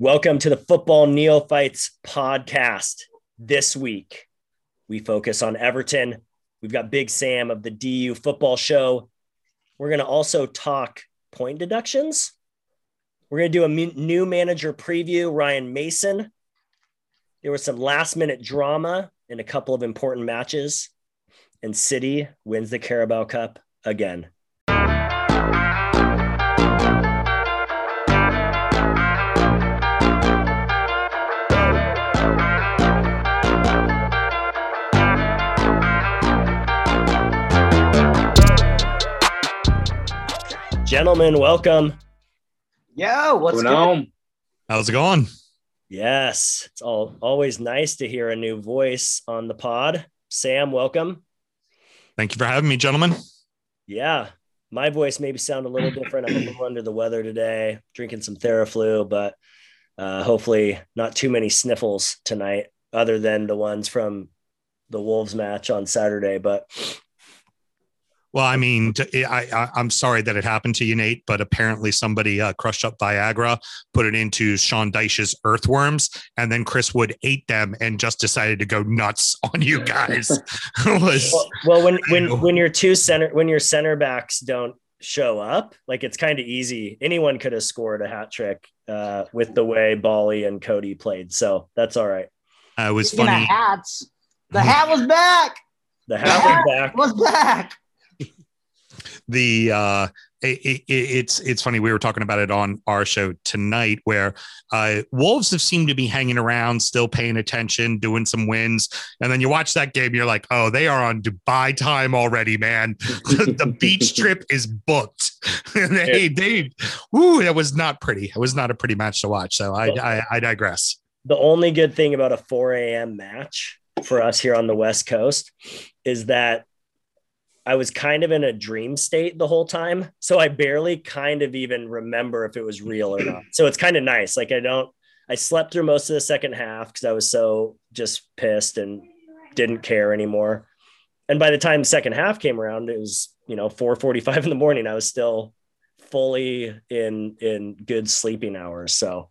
Welcome to the Football Neophytes podcast. This week, we focus on Everton. We've got Big Sam of the DU Football Show. We're going to also talk point deductions. We're going to do a new manager preview, Ryan Mason. There was some last-minute drama in a couple of important matches. And City wins the Carabao Cup again. Gentlemen, welcome. Yeah, what's going on? How's it going? Yes, it's always nice to hear a new voice on the pod. Sam, welcome. Thank you for having me, gentlemen. Yeah, my voice maybe sound a little different. I'm a little under the weather today, drinking some Theraflu, but hopefully not too many sniffles tonight, other than the ones from the Wolves match on Saturday. But well, I mean, I'm sorry that it happened to you, Nate, but apparently somebody crushed up Viagra, put it into Sean Dyche's earthworms, and then Chris Wood ate them and just decided to go nuts on you guys. When your center backs don't show up, like, it's kind of easy. Anyone could have scored a hat trick with the way Bali and Cody played, so that's all right. It was funny. The hat was back. It's funny. We were talking about it on our show tonight, where Wolves have seemed to be hanging around, still paying attention, doing some wins. And then you watch that game, you're like, oh, they are on Dubai time already, man. The beach trip is booked. That was not pretty. It was not a pretty match to watch. So I digress. The only good thing about a 4 a.m. match for us here on the West Coast is that I was kind of in a dream state the whole time. So I barely kind of even remember if it was real or not. So it's kind of nice. Like, I slept through most of the second half because I was so just pissed and didn't care anymore. And by the time the second half came around, it was, 4:45 in the morning. I was still fully in good sleeping hours. So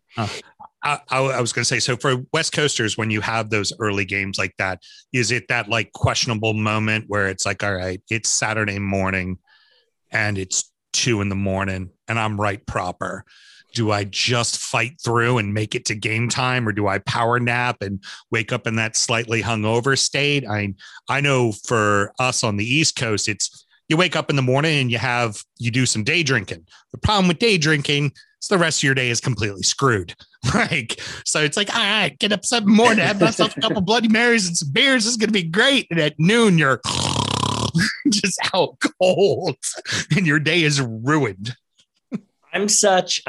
I was going to say, so for West Coasters, when you have those early games like that, is it that like questionable moment where it's like, all right, it's Saturday morning and it's 2 a.m. and I'm right proper? Do I just fight through and make it to game time, or do I power nap and wake up in that slightly hungover state? I know for us on the East Coast, it's you wake up in the morning and you do some day drinking. The problem with day drinking is the rest of your day is completely screwed. So it's like, all right, get up some more to have myself a couple Bloody Marys and some beers. This is going to be great. And at noon, you're just out cold and your day is ruined. I'm such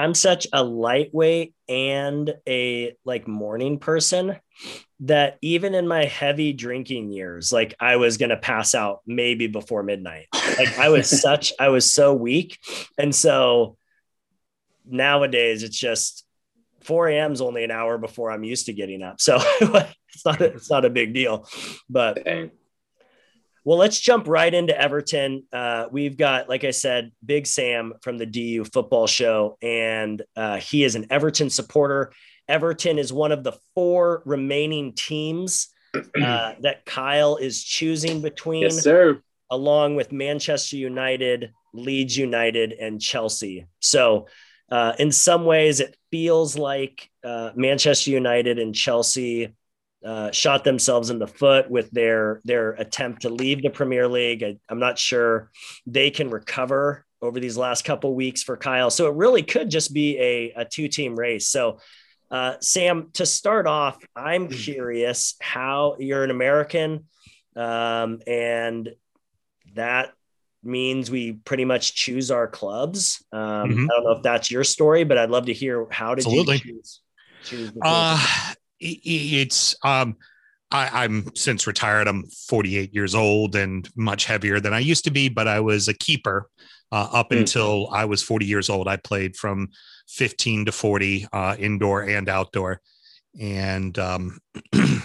a lightweight and a morning person that even in my heavy drinking years, I was going to pass out maybe before midnight. I was so weak. And so nowadays it's just 4 a.m. is only an hour before I'm used to getting up. So it's not a big deal, but well, let's jump right into Everton. We've got, like I said, Big Sam from the DU Football Show, and he is an Everton supporter. Everton is one of the 4 remaining teams that Kyle is choosing between, yes, sir, along with Manchester United, Leeds United, and Chelsea. So in some ways, it feels like Manchester United and Chelsea shot themselves in the foot with their attempt to leave the Premier League. I'm not sure they can recover over these last couple weeks for Kyle. So it really could just be a 2-team race. So Sam, to start off, I'm curious how you're an American, and that means we pretty much choose our clubs. I don't know if that's your story, but I'd love to hear how did you choose the I'm since retired. I'm 48 years old and much heavier than I used to be, but I was a keeper up until I was 40 years old. I played from 15 to 40 indoor and outdoor. And in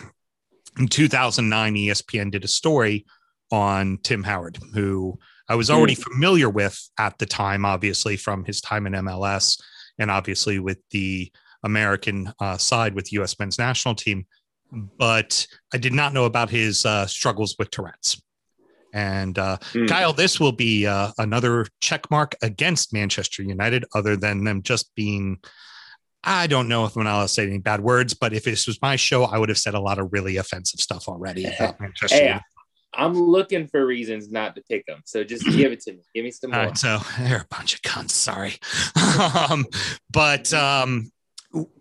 2009, ESPN did a story on Tim Howard, who I was already familiar with at the time, obviously from his time in MLS and obviously with the American side with the U.S. men's national team, but I did not know about his struggles with Tourette's. And Kyle, this will be another check mark against Manchester United, other than them just being, I don't know if I'm allowed to say any bad words, but if this was my show, I would have said a lot of really offensive stuff already about Manchester United. I'm looking for reasons not to pick them. So just give it to me. Give me some more. All right, so they're a bunch of cunts. Sorry.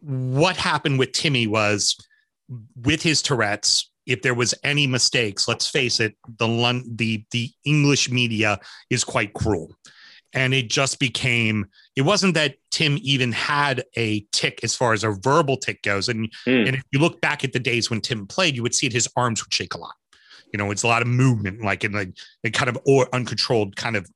What happened with Timmy was with his Tourette's, if there was any mistakes, let's face it, the English media is quite cruel. And it just became, it wasn't that Tim even had a tick as far as a verbal tick goes. And if you look back at the days when Tim played, you would see it, his arms would shake a lot. You know, it's a lot of movement, like in the kind of uncontrolled kind of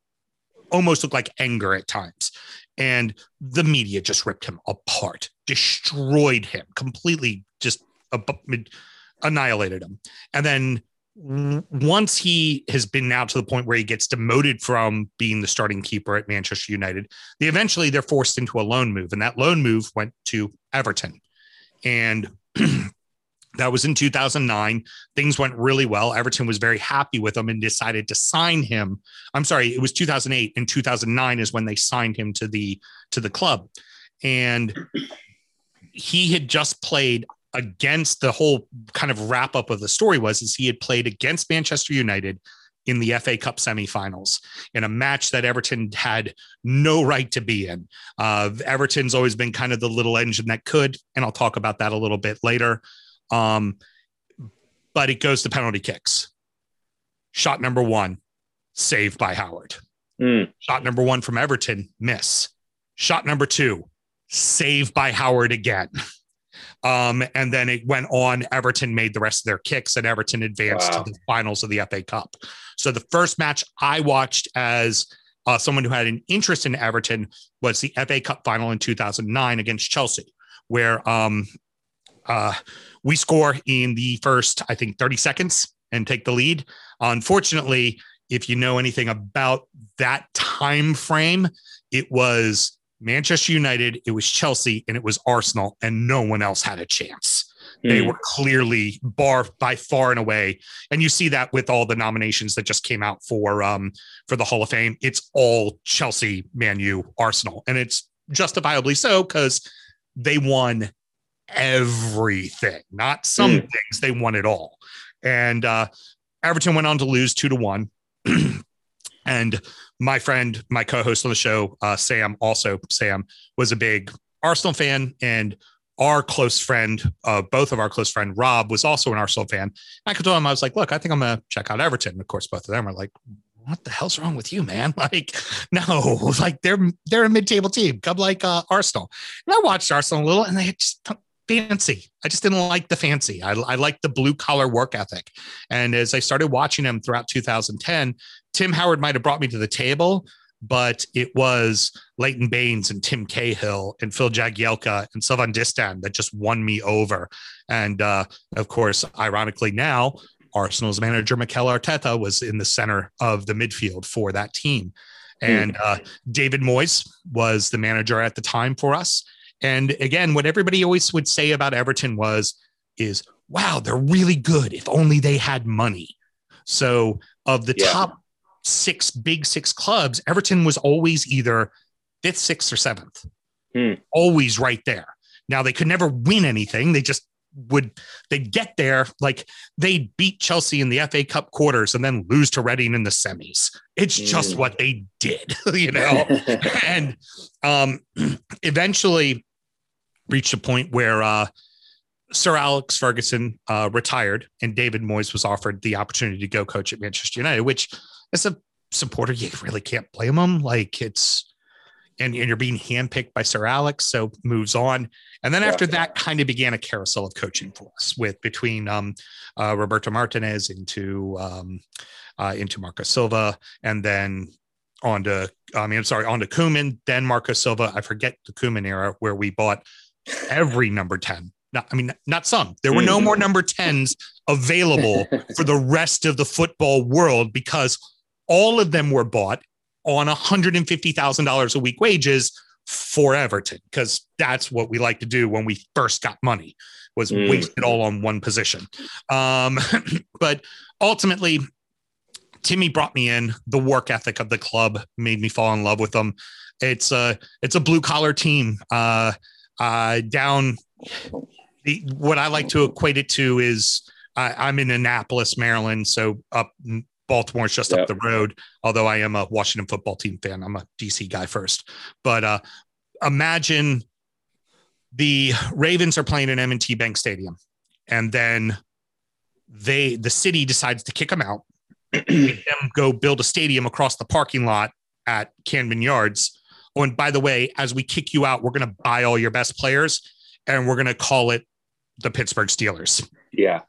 almost looked like anger at times. And the media just ripped him apart, destroyed him, completely just annihilated him. And then once he has been now to the point where he gets demoted from being the starting keeper at Manchester United, eventually they're forced into a loan move. And that loan move went to Everton. And that was in 2009. Things went really well. Everton was very happy with him and decided to sign him. I'm sorry, it was 2008 and 2009 is when they signed him to the club. And he had just played against the whole kind of wrap up of the story was he had played against Manchester United in the FA Cup semifinals in a match that Everton had no right to be in. Everton's always been kind of the little engine that could, and I'll talk about that a little bit later. But it goes to penalty kicks. Shot number one, saved by Howard. Shot number one from Everton, miss. Shot number two, saved by Howard again. And then it went on. Everton made the rest of their kicks, and Everton advanced to the finals of the FA Cup. So the first match I watched as someone who had an interest in Everton was the FA Cup final in 2009 against Chelsea, where we score in the first, I think, 30 seconds and take the lead. Unfortunately, if you know anything about that time frame, it was Manchester United, it was Chelsea, and it was Arsenal, and no one else had a chance. They were clearly by far and away. And you see that with all the nominations that just came out for the Hall of Fame. It's all Chelsea, Man U, Arsenal. And it's justifiably so, because they won everything, not some things. They won it all. And Everton went on to lose 2-1. And my friend, my co-host on the show, Sam was a big Arsenal fan, and our close friend, both of our close friend, Rob, was also an Arsenal fan. And I could tell him, I was like, look, I think I'm gonna check out Everton. And of course, both of them were like, what the hell's wrong with you, man? Like, no, like they're a mid-table team. Come like Arsenal. And I watched Arsenal a little, and they just fancy. I just didn't like the fancy. I liked the blue collar work ethic. And as I started watching him throughout 2010, Tim Howard might have brought me to the table, but it was Leighton Baines and Tim Cahill and Phil Jagielka and Sylvain Distin that just won me over. And of course, ironically now, Arsenal's manager Mikel Arteta was in the center of the midfield for that team. And David Moyes was the manager at the time for us. And again, what everybody always would say about Everton is, wow, they're really good. If only they had money. So of the top big six clubs, Everton was always either fifth, sixth, or seventh, always right there. Now they could never win anything. They just they'd get there. Like they beat Chelsea in the FA Cup quarters and then lose to Reading in the semis. It's just what they did, you know? And eventually reached a point where Sir Alex Ferguson retired and David Moyes was offered the opportunity to go coach at Manchester United, which as a supporter, you really can't blame him. Like it's, and you're being handpicked by Sir Alex, so moves on. And then after that kind of began a carousel of coaching for us between Roberto Martinez into Marco Silva, and then on to Koeman, then Marco Silva. I forget the Koeman era where we bought every number 10. Not some. There were no more number 10s available for the rest of the football world because all of them were bought on $150,000 a week wages for Everton, because that's what we like to do when we first got money, was waste it all on one position. But ultimately, Timmy brought me in. The work ethic of the club made me fall in love with them. It's a blue collar team. What I like to equate it to is I'm in Annapolis, Maryland. So up Baltimore's just up the road. Although I am a Washington football team fan, I'm a DC guy first, but imagine the Ravens are playing in M&T Bank Stadium, and then the city decides to kick them out. Make them go build a stadium across the parking lot at Camden Yards. Oh, and by the way, as we kick you out, we're going to buy all your best players and we're going to call it the Pittsburgh Steelers. Yeah.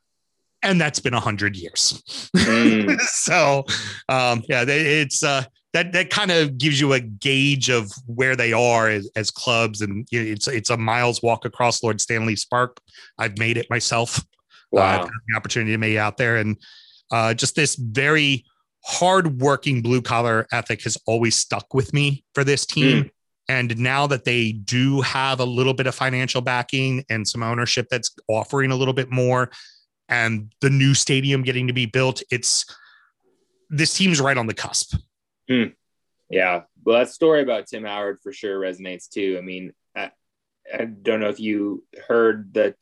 And that's been 100 years. So it's that kind of gives you a gauge of where they are as clubs. And it's a miles walk across Lord Stanley's Park. I've made it myself. Wow. I've had the opportunity to make it out there. And just this very hardworking blue collar ethic has always stuck with me for this team. And now that they do have a little bit of financial backing and some ownership that's offering a little bit more, and the new stadium getting to be built, this team's right on the cusp. Yeah. Well, that story about Tim Howard for sure resonates too. I mean, I don't know if you heard the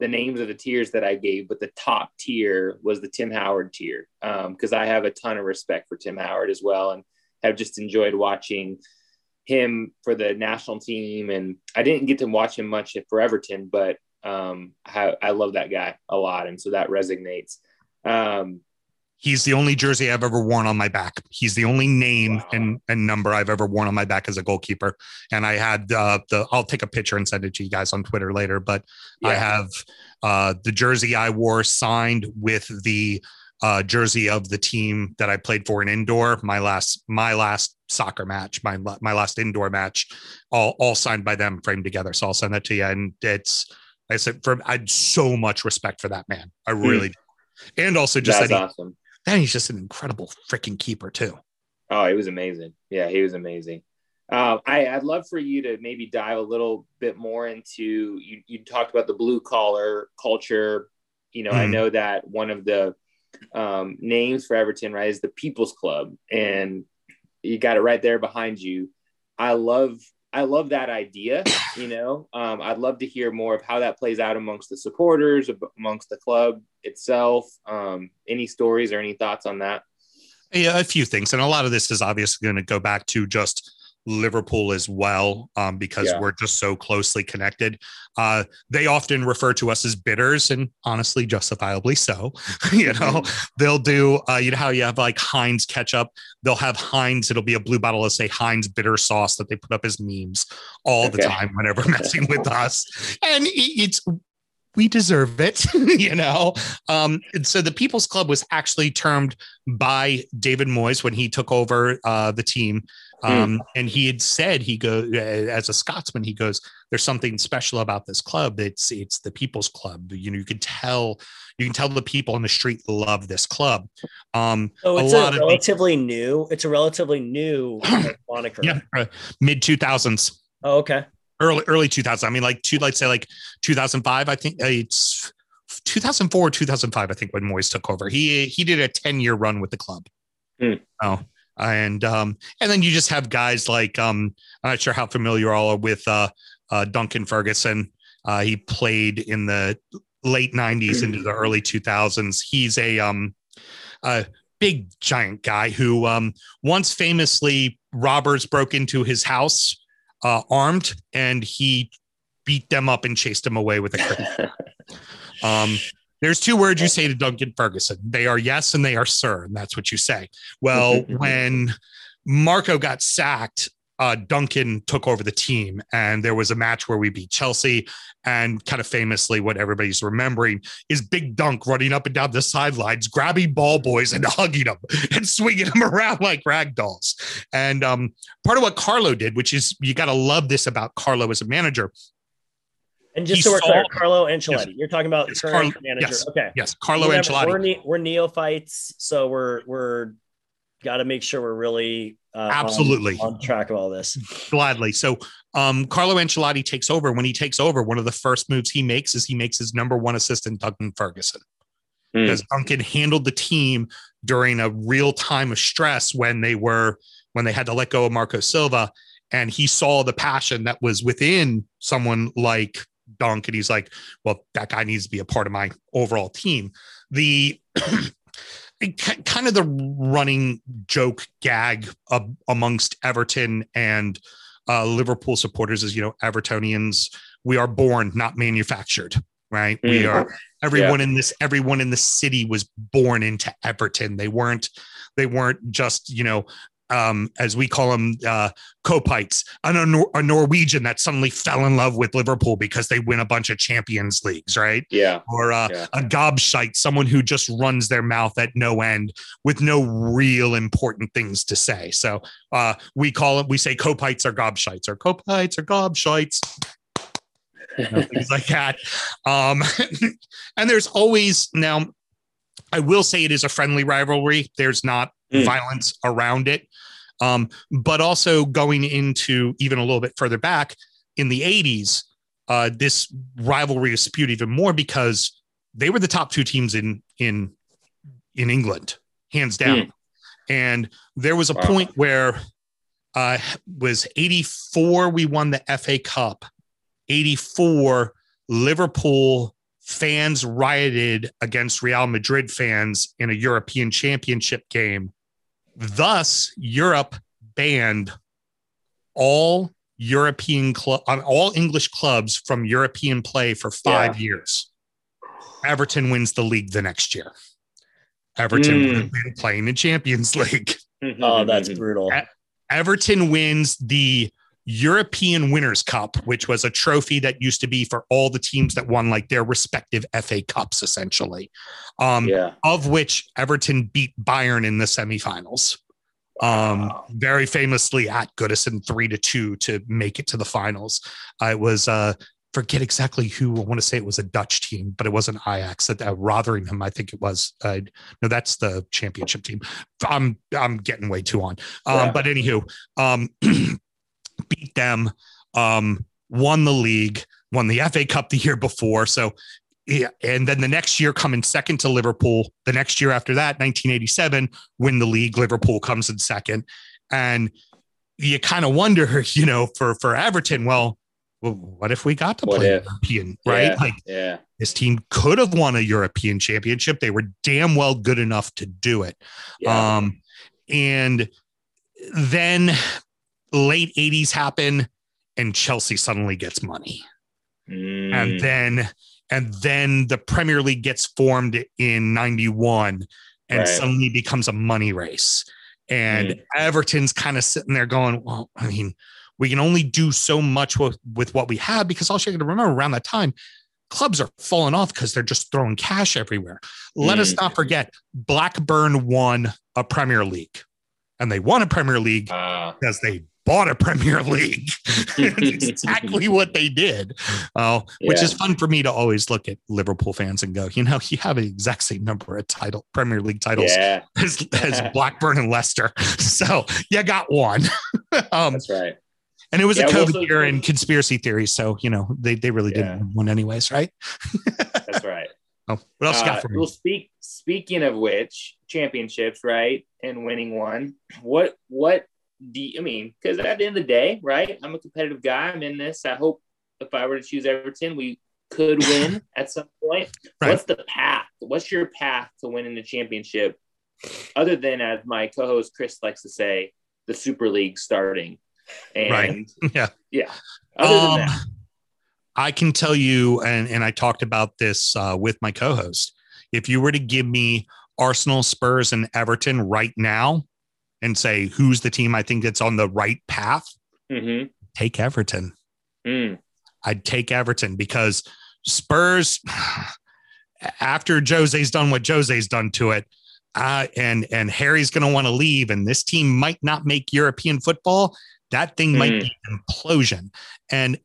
names of the tiers that I gave, but the top tier was the Tim Howard tier. Because I have a ton of respect for Tim Howard as well, and have just enjoyed watching him for the national team. And I didn't get to watch him much for Everton, but I love that guy a lot. And so that resonates. He's the only jersey I've ever worn on my back. He's the only name and number I've ever worn on my back as a goalkeeper. And I had I'll take a picture and send it to you guys on Twitter later, but I have the jersey I wore signed with the jersey of the team that I played for in indoor, my last soccer match, my last indoor match, all signed by them, framed together. So I'll send that to you. And I had so much respect for that man. I really do. And also just awesome. And he's just an incredible freaking keeper too. Oh, he was amazing. Yeah, he was amazing. I'd love for you to maybe dive a little bit more into, you talked about the blue collar culture. I know that one of the names for Everton, right, is the People's Club, and you got it right there behind you. I love that idea. I'd love to hear more of how that plays out amongst the supporters, amongst the club itself. Any stories or any thoughts on that? Yeah, a few things. And a lot of this is obviously going to go back to just Liverpool as well, because we're just so closely connected. They often refer to us as bitters, and honestly, justifiably so. They'll do, how you have like Heinz ketchup, they'll have Heinz, it'll be a blue bottle of, say, Heinz bitter sauce that they put up as memes all the time whenever messing with us. And we deserve it, And so the People's Club was actually termed by David Moyes when he took over the team. And he had said, as a Scotsman, he goes, there's something special about this club. It's the People's Club. You can tell the people on the street love this club. It's a relatively new moniker. Yeah, mid 2000s. Oh, okay. Early 2000s. I mean, let's say 2005, I think it's 2004 or 2005. I think when Moyes took over, he did a 10-year run with the club. Oh. And then you just have guys like, I'm not sure how familiar you all are with Duncan Ferguson. He played in the late 90s into the early 2000s. He's a big, giant guy who once famously robbers broke into his house armed, and he beat them up and chased them away with a crane. There's two words you say to Duncan Ferguson. They are yes and they are sir, and that's what you say. Well, when Marco got sacked, Duncan took over the team, and there was a match where we beat Chelsea, and kind of famously what everybody's remembering is Big Dunk running up and down the sidelines, grabbing ball boys and hugging them and swinging them around like rag dolls. And part of what Carlo did, which is you got to love this about Carlo as a manager, and just so we're clear, Carlo Ancelotti. Yes, you're talking about current manager. Yes, okay. Yes, Carlo Ancelotti. We're neophytes, so we're got to make sure we're really absolutely on track of all this. Gladly. So Carlo Ancelotti takes over. When he takes over, one of the first moves he makes is he makes his number one assistant, Duncan Ferguson. Because Duncan handled the team during a real time of stress when they had to let go of Marco Silva, and he saw the passion that was within someone like Dunk, and he's like, well, that guy needs to be a part of my overall team. The kind of the running joke gag amongst Everton and Liverpool supporters is, you know, Evertonians, we are born, not manufactured. Right. We are everyone in the city was born into Everton. They weren't just, you know, as we call them, Kopites, a Norwegian that suddenly fell in love with Liverpool because they win a bunch of Champions Leagues, right? Yeah. Or a gobshite, someone who just runs their mouth at no end with no real important things to say. So we say Kopites are gobshites, or Kopites are gobshites. Things like that. And there's always, now I will say it is a friendly rivalry. There's not violence around it. But also going into even a little bit further back in the 80s, this rivalry is spewed even more because they were the top two teams in England, hands down. And there was a point where was 84, we won the FA Cup. 84, Liverpool fans rioted against Real Madrid fans in a European Championship game. Thus, Europe banned all European all English clubs from European play for 5 years. Everton wins the league the next year. Everton would have been playing in Champions League. Oh, that's brutal. Everton wins the European Winners' Cup, which was a trophy that used to be for all the teams that won like their respective FA Cups, essentially, of which Everton beat Bayern in the semifinals, very famously at Goodison 3-2 to make it to the finals. I was forget exactly who. I want to say it was a Dutch team, but it wasn't Ajax. Rotherham, I think it was. No, that's the championship team. I'm getting way too on. But anywho. Beat them, won the league, won the FA Cup the year before. So, yeah, and then the next year coming second to Liverpool. The next year after that, 1987, win the league. Liverpool comes in second, and you kind of wonder, you know, for Everton, well, what if we got to play European, right? This team could have won a European championship. They were damn well good enough to do it, and then. Late 80s happen and Chelsea suddenly gets money. And then the Premier League gets formed in 91 and suddenly becomes a money race. And Everton's kind of sitting there going, well, I mean, we can only do so much with what we have, because also you got to remember around that time, clubs are falling off because they're just throwing cash everywhere. Let us not forget, Blackburn won a Premier League, and they won a Premier League because they bought a Premier League. That's exactly what they did. Which is fun for me to always look at Liverpool fans and go, you know, you have the exact same number of Premier League titles as Blackburn and Leicester. So you got one. That's right. And it was a COVID year and conspiracy theories. So, you know, they really didn't win anyways, right? That's right. What else you got for me? Well, speaking of which, championships, right, and winning one, what do you, I mean, because at the end of the day, right, I'm a competitive guy. I'm in this. I hope if I were to choose Everton, we could win at some point. Right. What's the path? What's your path to winning the championship, other than, as my co-host Chris likes to say, the Super League starting? And, other than that. I can tell you, and I talked about this with my co-host, if you were to give me Arsenal, Spurs, and Everton right now and say, who's the team I think that's on the right path, take Everton. I'd take Everton, because Spurs, after Jose's done what Jose's done to it, and Harry's going to want to leave, and this team might not make European football, that thing might be an implosion. And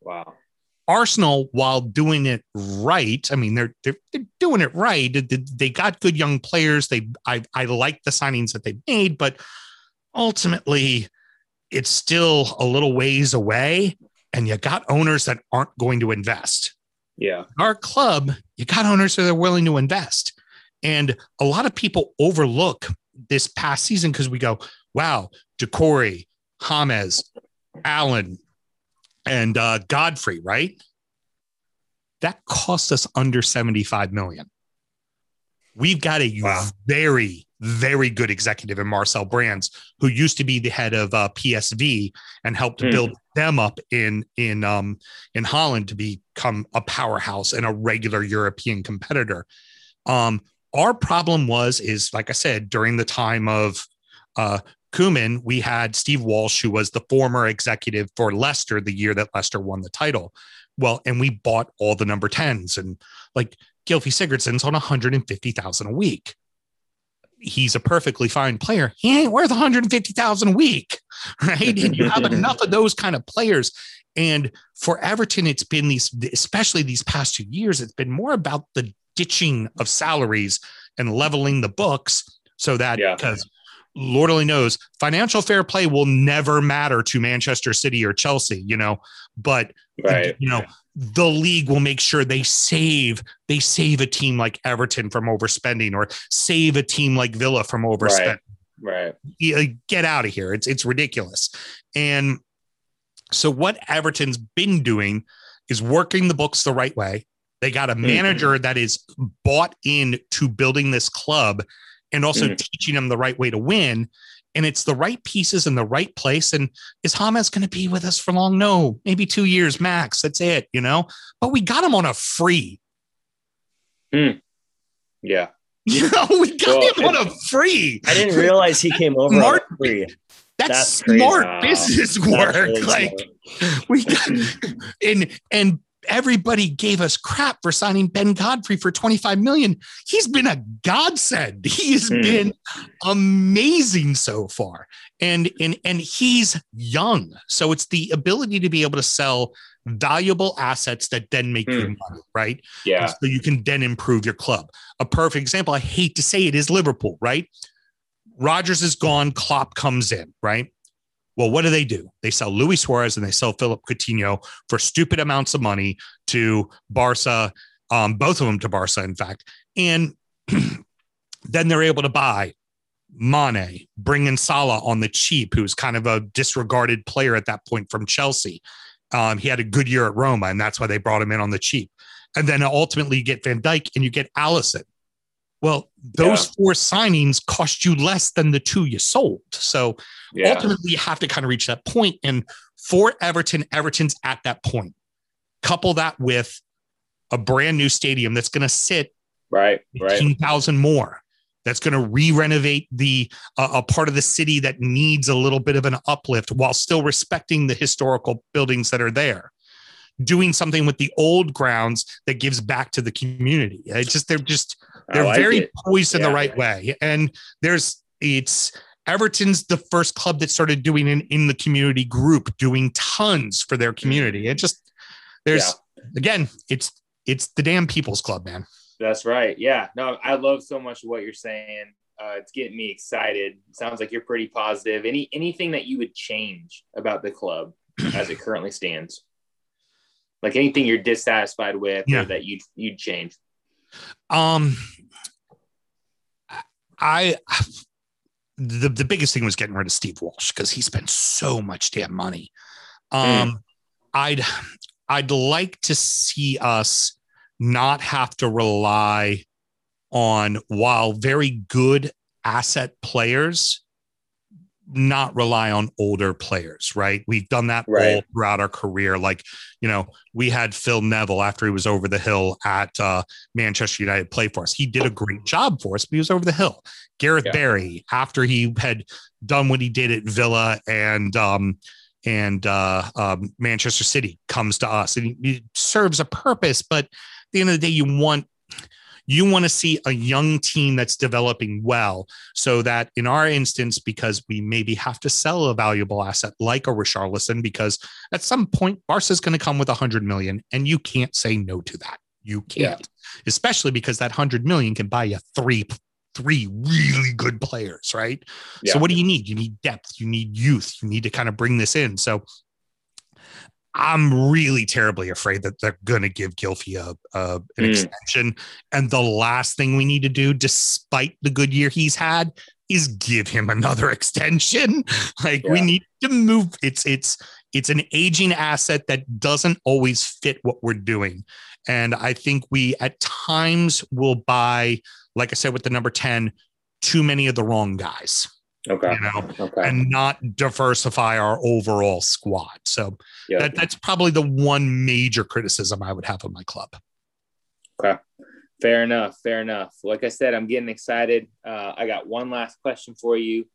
Arsenal, while doing it right, I mean, they're doing it right. They got good young players. I like the signings that they made, but ultimately it's still a little ways away, and you got owners that aren't going to invest. Yeah. Our club, you got owners that are willing to invest. And a lot of people overlook this past season because we go, wow, Doucouré, James, Allen, and Godfrey, right? That cost us under 75 million. We've got a very, very good executive in Marcel Brands, who used to be the head of PSV and helped build them up in Holland to become a powerhouse and a regular European competitor. Our problem is like I said, during the time of Koeman, we had Steve Walsh, who was the former executive for Leicester the year that Leicester won the title. Well, and we bought all the number 10s, and like Gylfi Sigurdsson's on 150,000 a week. He's a perfectly fine player. He ain't worth 150,000 a week, right? And you have enough of those kind of players. And for Everton, it's been especially these past 2 years, it's been more about the ditching of salaries and leveling the books so that because Lord only knows financial fair play will never matter to Manchester City or Chelsea, you know, but you know, the league will make sure they save a team like Everton from overspending, or save a team like Villa from overspending. Get out of here. It's ridiculous. And so what Everton's been doing is working the books the right way. They got a manager that is bought into building this club and also teaching them the right way to win. And it's the right pieces in the right place. And is James going to be with us for long? No, maybe 2 years max. That's it, you know? But we got him on a free. Yeah. You know, we got him on a free. I didn't realize he came over on a free. That's smart business work. Really like smart. We got and everybody gave us crap for signing Ben Godfrey for 25 million. He's been a godsend. He has been amazing so far. And he's young. So it's the ability to be able to sell valuable assets that then make you money, right? Yeah. So you can then improve your club. A perfect example, I hate to say it, is Liverpool, right? Rodgers is gone. Klopp comes in, right? Well, what do? They sell Luis Suarez and they sell Philip Coutinho for stupid amounts of money to Barca, both of them to Barca, in fact. And then they're able to buy Mane, bring in Salah on the cheap, who's kind of a disregarded player at that point from Chelsea. He had a good year at Roma, and that's why they brought him in on the cheap. And then ultimately you get Van Dijk and you get Alisson. Well, those four signings cost you less than the two you sold. So ultimately, you have to kind of reach that point. And for Everton, Everton's at that point. Couple that with a brand new stadium that's going to sit 15,000 more. That's going to re-renovate a part of the city that needs a little bit of an uplift while still respecting the historical buildings that are there. Doing something with the old grounds that gives back to the community. It's just, they're like very poised in the right way. And Everton's the first club that started doing in the community group, doing tons for their community. It just, again, it's the damn people's club, man. That's right. Yeah, no, I love so much of what you're saying. It's getting me excited. It sounds like you're pretty positive. Anything that you would change about the club as it currently stands? Like anything you're dissatisfied with or that you'd change? The biggest thing was getting rid of Steve Walsh because he spent so much damn money. I'd like to see us not have to rely on, while very good asset players, not rely on older players, right? We've done that all throughout our career. Like, you know, we had Phil Neville after he was over the hill at Manchester United play for us. He did a great job for us, but he was over the hill. Gareth Barry, after he had done what he did at Villa and Manchester City, comes to us and he serves a purpose. But at the end of the day, you want to see a young team that's developing well, so that in our instance, because we maybe have to sell a valuable asset like a Richarlison, because at some point Barca is going to come with 100 million, and you can't say no to that. You can't, especially because that 100 million can buy you three three really good players, right? Yeah. So what do you need? You need depth. You need youth. You need to kind of bring this in. So I'm really terribly afraid that they're going to give Gylfi an extension. And the last thing we need to do, despite the good year he's had, is give him another extension. We need to move. It's an aging asset that doesn't always fit what we're doing. And I think we at times will buy, like I said, with the number 10, too many of the wrong guys. Okay. And not diversify our overall squad. So that's probably the one major criticism I would have of my club. Okay. Fair enough. Fair enough. Like I said, I'm getting excited. I got one last question for you.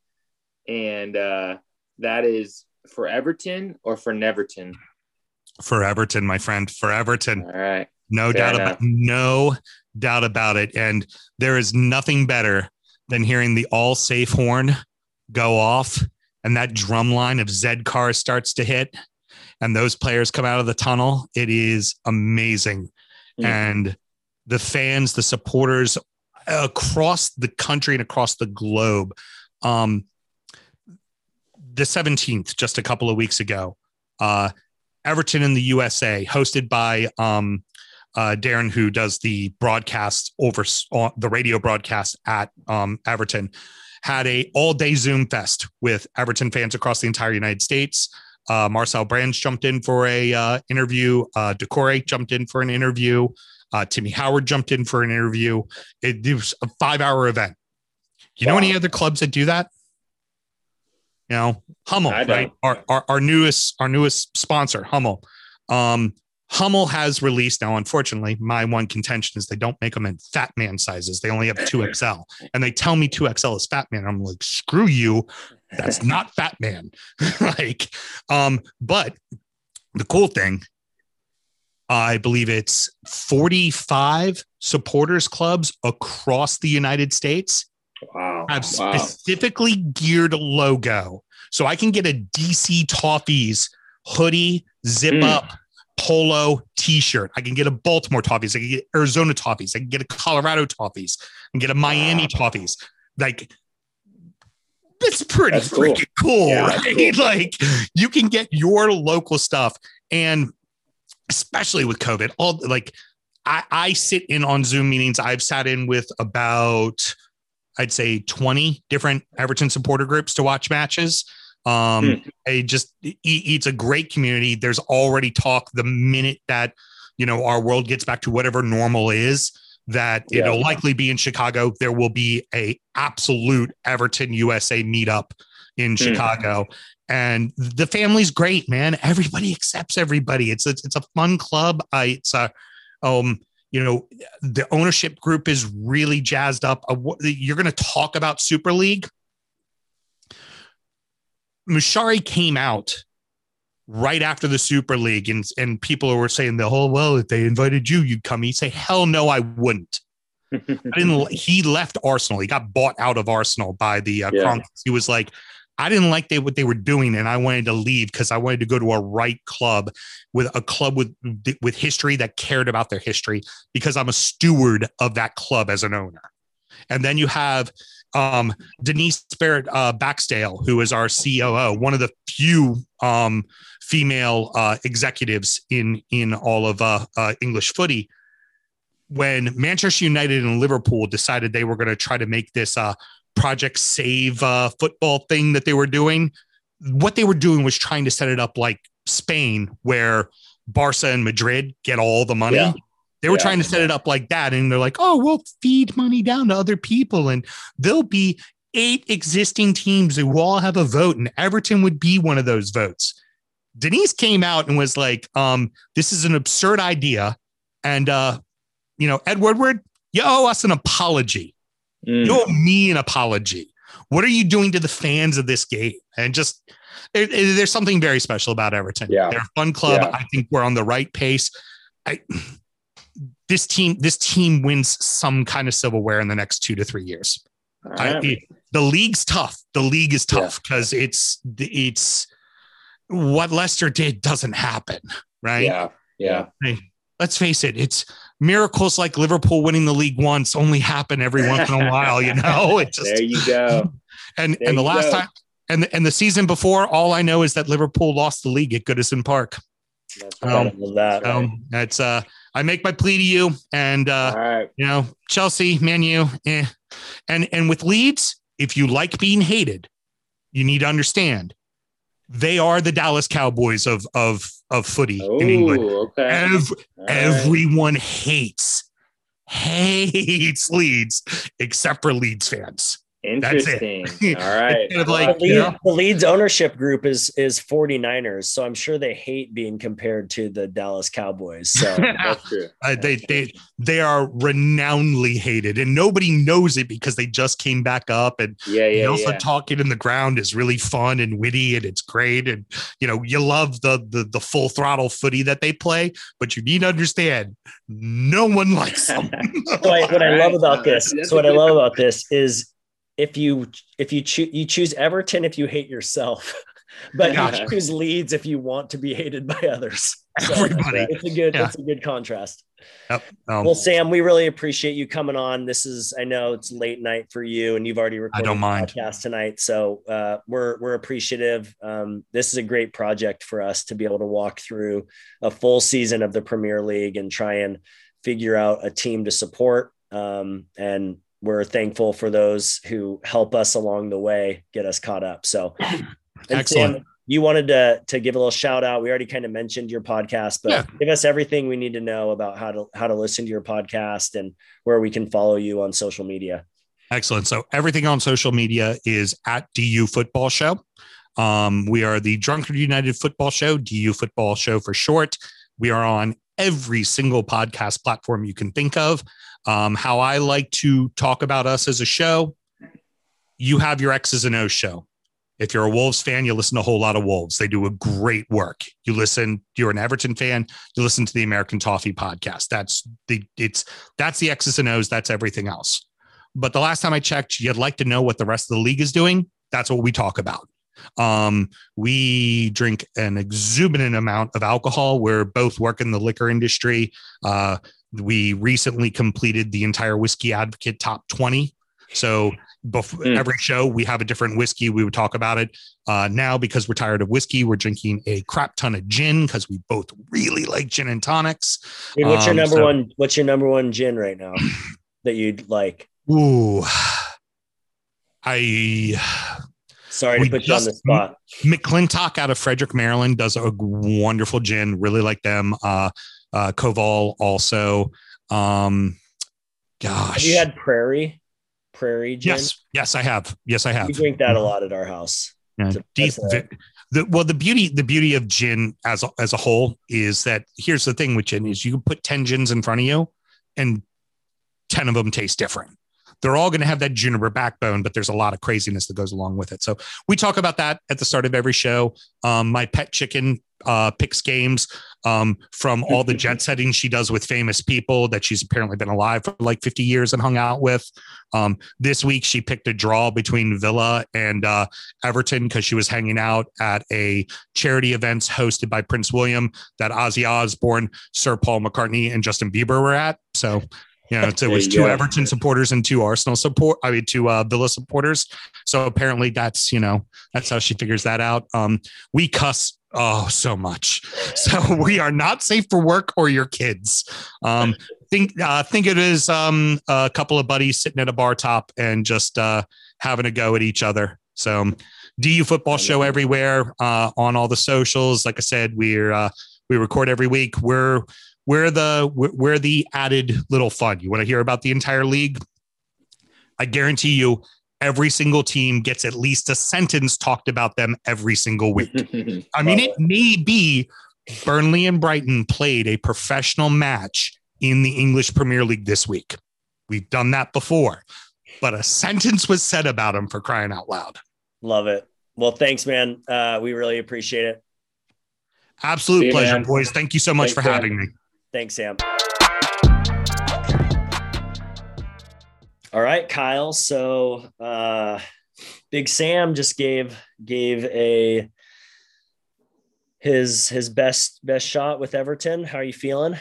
And that is for Everton or for Neverton? For Everton, my friend, for Everton. All right. No doubt about it. And there is nothing better than hearing the all safe horn go off and that drum line of Zed Car starts to hit and those players come out of the tunnel. It is amazing. Mm-hmm. And the fans, the supporters across the country and across the globe. The 17th, just a couple of weeks ago, Everton in the USA, hosted by Darren, who does the broadcast the radio broadcast at Everton, had a all-day Zoom fest with Everton fans across the entire United States. Marcel Brands jumped in for a interview. Decore jumped in for an interview. Timmy Howard jumped in for an interview. It was a 5-hour event. You know any other clubs that do that? You know, Hummel, right? Our newest sponsor, Hummel. Hummel has released now, unfortunately, my one contention is they don't make them in fat man sizes. They only have 2XL. And they tell me 2XL is fat man. I'm like, screw you. That's not fat man. But the cool thing, I believe it's 45 supporters clubs across the United States. Wow. Have specifically geared logo. So I can get a DC Toffees hoodie, zip up, polo t-shirt. I can get a Baltimore Toffees. I can get Arizona Toffees. I can get a Colorado Toffees. I can get a Miami Toffees. Like, it's pretty freaking cool. Yeah, right? Cool. Like, you can get your local stuff. And especially with COVID, I sit in on Zoom meetings. I've sat in with about, I'd say 20 different Everton supporter groups to watch matches. It's a great community. There's already talk the minute that, our world gets back to whatever normal is, that it'll likely be in Chicago. There will be a absolute Everton USA meetup in Chicago. And the family's great, man. Everybody accepts everybody. It's a fun club. The ownership group is really jazzed up. You're going to talk about Super League. Mushari came out right after the Super League and people were saying, if they invited you, you'd come. He'd say, hell no, I wouldn't. He left Arsenal. He got bought out of Arsenal by the Kroenke. He was like, I didn't like what they were doing, and I wanted to leave because I wanted to go to a right club with history that cared about their history, because I'm a steward of that club as an owner. And then you have Denise Barrett-Backsdale, who is our COO, one of the few female executives in all of English footy. When Manchester United and Liverpool decided they were going to try to make this Project Save football thing that they were doing, what they were doing was trying to set it up like Spain, where Barca and Madrid get all the money. Yeah. They were trying to set it up like that. And they're like, we'll feed money down to other people. And there'll be 8 existing teams who all have a vote. And Everton would be one of those votes. Denise came out and was like, this is an absurd idea. And, Ed Woodward, you owe us an apology. You owe me an apology. What are you doing to the fans of this game? And just, there's something very special about Everton. Yeah. They're a fun club. Yeah. I think we're on the right pace. This team wins some kind of silverware in the next 2 to 3 years. Right. The league's tough. The league is tough because it's what Leicester did doesn't happen. Right. Yeah. Let's face it. It's miracles like Liverpool winning the league once only happen every once in a while, you know? It just, there you go. And the last time, and the season before, all I know is that Liverpool lost the league at Goodison Park. That's that, so right? That's I make my plea to you, and right. You know, Chelsea, Man U, and with Leeds, if you like being hated, you need to understand they are the Dallas Cowboys of footy in England. Okay. Everyone hates Leeds except for Leeds fans. Interesting. That's it. All right. Like, the Leeds ownership group is 49ers, so I'm sure they hate being compared to the Dallas Cowboys. So that's true. They are renownedly hated, and nobody knows it because they just came back up. And talking in the ground is really fun and witty, and it's great. And you know, you love the full throttle footy that they play, but you need to understand no one likes them. What I love about this is, If you choose Everton if you hate yourself, but you choose Leeds if you want to be hated by others. So everybody, it's a good contrast. Yep. Well, Sam, we really appreciate you coming on. I know it's late night for you, and you've already recorded the podcast tonight, so we're appreciative. This is a great project for us to be able to walk through a full season of the Premier League and try and figure out a team to support. And we're thankful for those who help us along the way, get us caught up. So excellent. Tim, you wanted to give a little shout out. We already kind of mentioned your podcast, but give us everything we need to know about how to listen to your podcast and where we can follow you on social media. Excellent. So everything on social media is at DU Football Show. We are the Drunkard United Football Show, DU Football Show for short. We are on every single podcast platform you can think of. How I like to talk about us as a show, you have your X's and O's show. If you're a Wolves fan, you listen to a whole lot of Wolves. They do a great work. You're an Everton fan, you listen to the American Toffee podcast. That's the X's and O's. That's everything else. But the last time I checked, you'd like to know what the rest of the league is doing. That's what we talk about. We drink an exuberant amount of alcohol. We're both work in the liquor industry. We recently completed the entire Whiskey Advocate top 20. So before every show, we have a different whiskey. We would talk about it. Now, because we're tired of whiskey, we're drinking a crap ton of gin because we both really like gin and tonics. Dude, what's your number one gin right now that you'd like? Ooh, sorry to put you on the spot. McClintock out of Frederick, Maryland does a wonderful gin. Really like them. Koval also. Have you had prairie gin? Yes, I have. We drink that a lot at our house. Yeah. The beauty of gin as a whole is that here's the thing with gin is you can put 10 gins in front of you and 10 of them taste different. They're all going to have that juniper backbone, but there's a lot of craziness that goes along with it. So we talk about that at the start of every show. My pet chicken picks games from all the jet setting she does with famous people that she's apparently been alive for like 50 years and hung out with. This week, she picked a draw between Villa and Everton because she was hanging out at a charity event hosted by Prince William that Ozzy Osbourne, Sir Paul McCartney, and Justin Bieber were at. So... Yeah, it was two Everton supporters and two Villa supporters. So apparently that's how she figures that out. We cuss so much. So we are not safe for work or your kids. Think it is a couple of buddies sitting at a bar top and just having a go at each other. So DU Football Show everywhere on all the socials. Like I said, we record every week. We're the added little fun. You want to hear about the entire league? I guarantee you every single team gets at least a sentence talked about them every single week. I mean, it may be Burnley and Brighton played a professional match in the English Premier League this week. We've done that before, but a sentence was said about them, for crying out loud. Love it. Well, thanks, man. We really appreciate it. Absolute pleasure, man. Boys. Thank you so much for having me. Thanks, Sam. All right, Kyle. So Big Sam just gave his best shot with Everton. How are you feeling?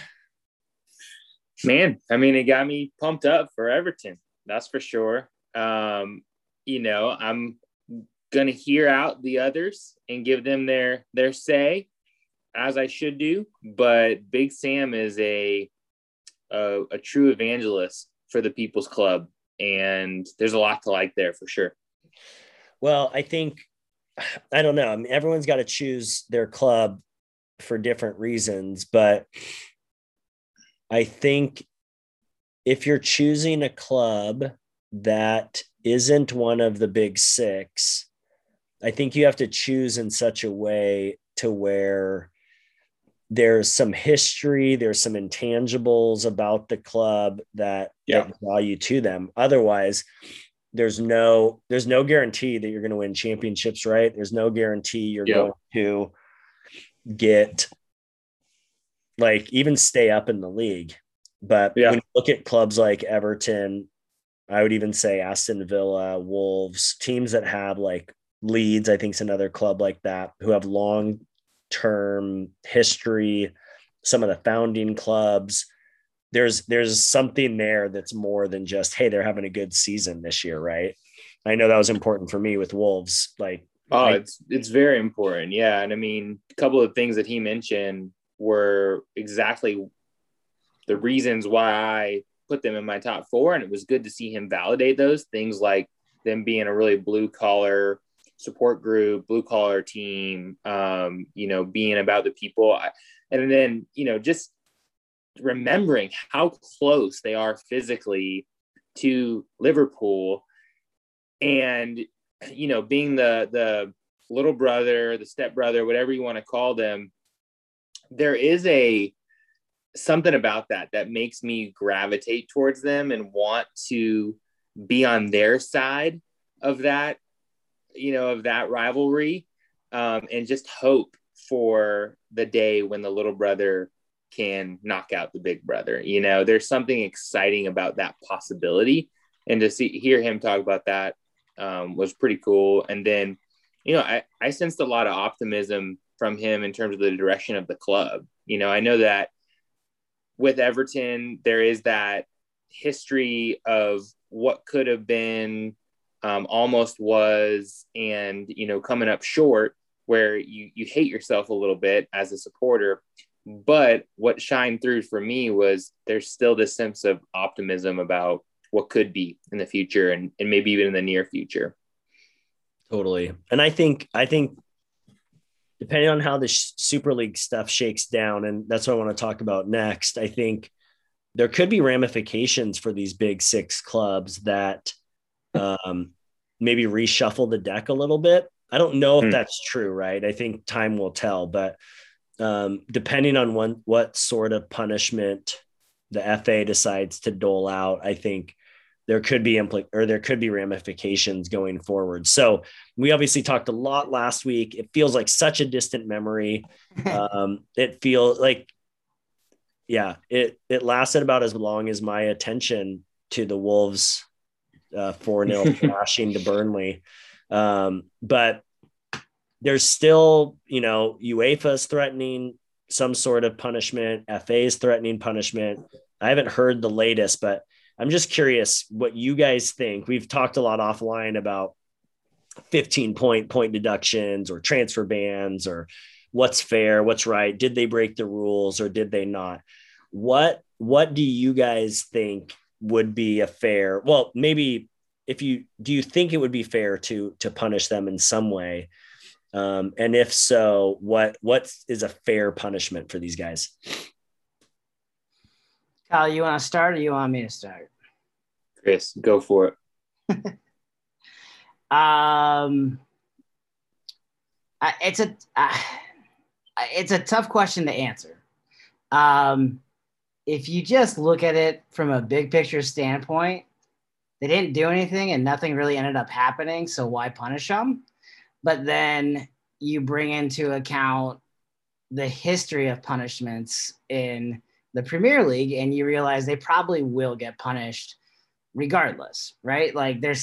Man, I mean, it got me pumped up for Everton. That's for sure. You know, I'm going to hear out the others and give them their say, as I should do. But Big Sam is a true evangelist for the People's Club. And there's a lot to like there for sure. Well, I think, I don't know. I mean, everyone's got to choose their club for different reasons, but I think if you're choosing a club that isn't one of the big six, I think you have to choose in such a way to where there's some history, there's some intangibles about the club that add value to them. Otherwise, there's no guarantee that you're going to win championships, right? There's no guarantee you're going to get, like, even stay up in the league. But when you look at clubs like Everton, I would even say Aston Villa, Wolves, teams that have, like, Leeds, I think is another club like that, who have long-term history, some of the founding clubs. There's something there that's more than just, hey, they're having a good season this year, right? I know that was important for me with Wolves. Like, it's very important. Yeah. And I mean, a couple of things that he mentioned were exactly the reasons why I put them in my top four. And it was good to see him validate those things, like them being a really blue collar support group, blue collar team, you know, being about the people. And then, you know, just remembering how close they are physically to Liverpool, and, you know, being the little brother, the stepbrother, whatever you want to call them, there is something about that makes me gravitate towards them and want to be on their side of that, you know, of that rivalry, and just hope for the day when the little brother can knock out the big brother. You know, there's something exciting about that possibility, and to hear him talk about that was pretty cool. And then, you know, I sensed a lot of optimism from him in terms of the direction of the club. You know, I know that with Everton, there is that history of what could have been, almost was, and, you know, coming up short, where you hate yourself a little bit as a supporter. But what shined through for me was there's still this sense of optimism about what could be in the future, and maybe even in the near future. Totally. And I think depending on how the Super League stuff shakes down, and that's what I want to talk about next, I think there could be ramifications for these big six clubs that maybe reshuffle the deck a little bit. I don't know if that's true, right? I think time will tell, but depending on what sort of punishment the FA decides to dole out, I think there could be ramifications going forward. So we obviously talked a lot last week. It feels like such a distant memory. It feels like, it lasted about as long as my attention to the Wolves 4-0 crashing to Burnley. But there's still, you know, UEFA is threatening some sort of punishment. FA is threatening punishment. I haven't heard the latest, but I'm just curious what you guys think. We've talked a lot offline about 15-point deductions or transfer bans or what's fair, what's right. Did they break the rules or did they not? What do you guys think would be a fair? Well, maybe do you think it would be fair to punish them in some way? And if so, what is a fair punishment for these guys? Kyle, you want to start or you want me to start? Chris, go for it. It's a tough question to answer. If you just look at it from a big picture standpoint, they didn't do anything and nothing really ended up happening, so why punish them? But then you bring into account the history of punishments in the Premier League, and you realize they probably will get punished regardless, right? Like there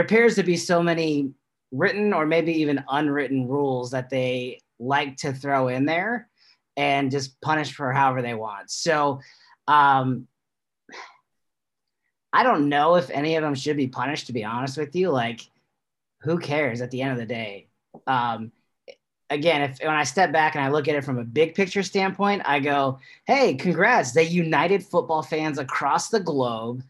appears to be so many written or maybe even unwritten rules that they like to throw in there and just punish for however they want. So I don't know if any of them should be punished, to be honest with you. Like, who cares at the end of the day? Again, when I step back and I look at it from a big picture standpoint, I go, hey, congrats. They united football fans across the globe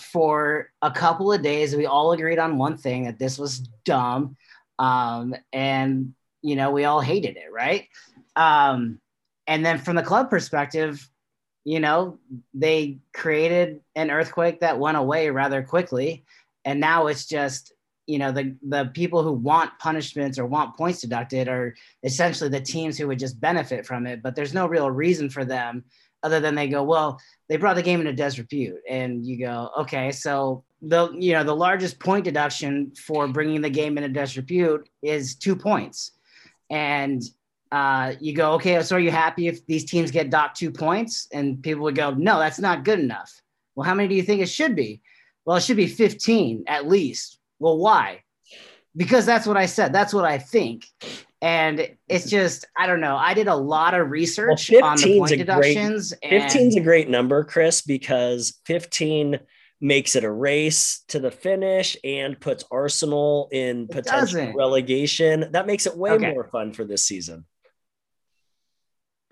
for a couple of days. We all agreed on one thing, that this was dumb. And, you know, we all hated it, right? And then from the club perspective, you know, they created an earthquake that went away rather quickly. And now it's just, you know, the people who want punishments or want points deducted are essentially the teams who would just benefit from it. But there's no real reason for them other than they go, well, they brought the game into disrepute. And you go, okay, so the largest point deduction for bringing the game into disrepute is 2 points. And you go, okay, so are you happy if these teams get docked 2 points? And people would go, no, that's not good enough. Well, how many do you think it should be? Well, it should be 15 at least. Well, why? Because that's what I said. That's what I think. And it's just, I don't know. I did a lot of research on the point deductions. 15's a great number, Chris, because 15 makes it a race to the finish and puts Arsenal in potential relegation. That makes it way more fun for this season.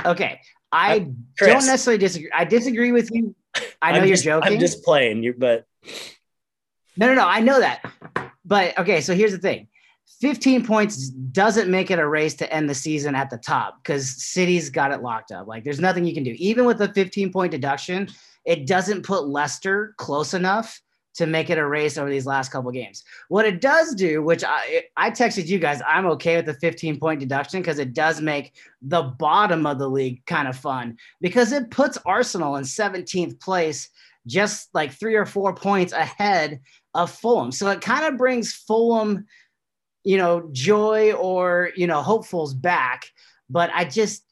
Okay. I don't necessarily disagree. I disagree with you. I know you're joking. I'm just playing you, but... No. I know that. But okay, so here's the thing. 15 points doesn't make it a race to end the season at the top because City's got it locked up. Like, there's nothing you can do. Even with a 15-point deduction, it doesn't put Leicester close enough to make it a race over these last couple games. What it does do, which I texted you guys, I'm okay with the 15-point deduction because it does make the bottom of the league kind of fun because it puts Arsenal in 17th place, just like 3 or 4 points ahead of Fulham. So it kind of brings Fulham, you know, joy or, you know, hopefuls back. But I just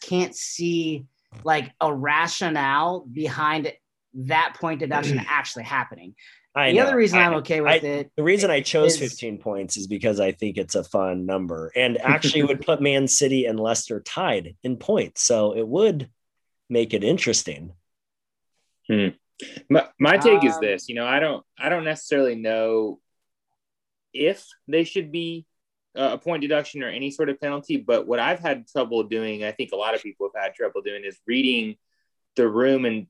can't see like a rationale behind that point deduction actually happening. The other reason I'm okay with it. The reason I chose 15 points is because I think it's a fun number and actually would put Man City and Leicester tied in points. So it would make it interesting. My take is this, you know, I don't necessarily know if they should be a point deduction or any sort of penalty, but what I've had trouble doing, I think a lot of people have had trouble doing, is reading the room and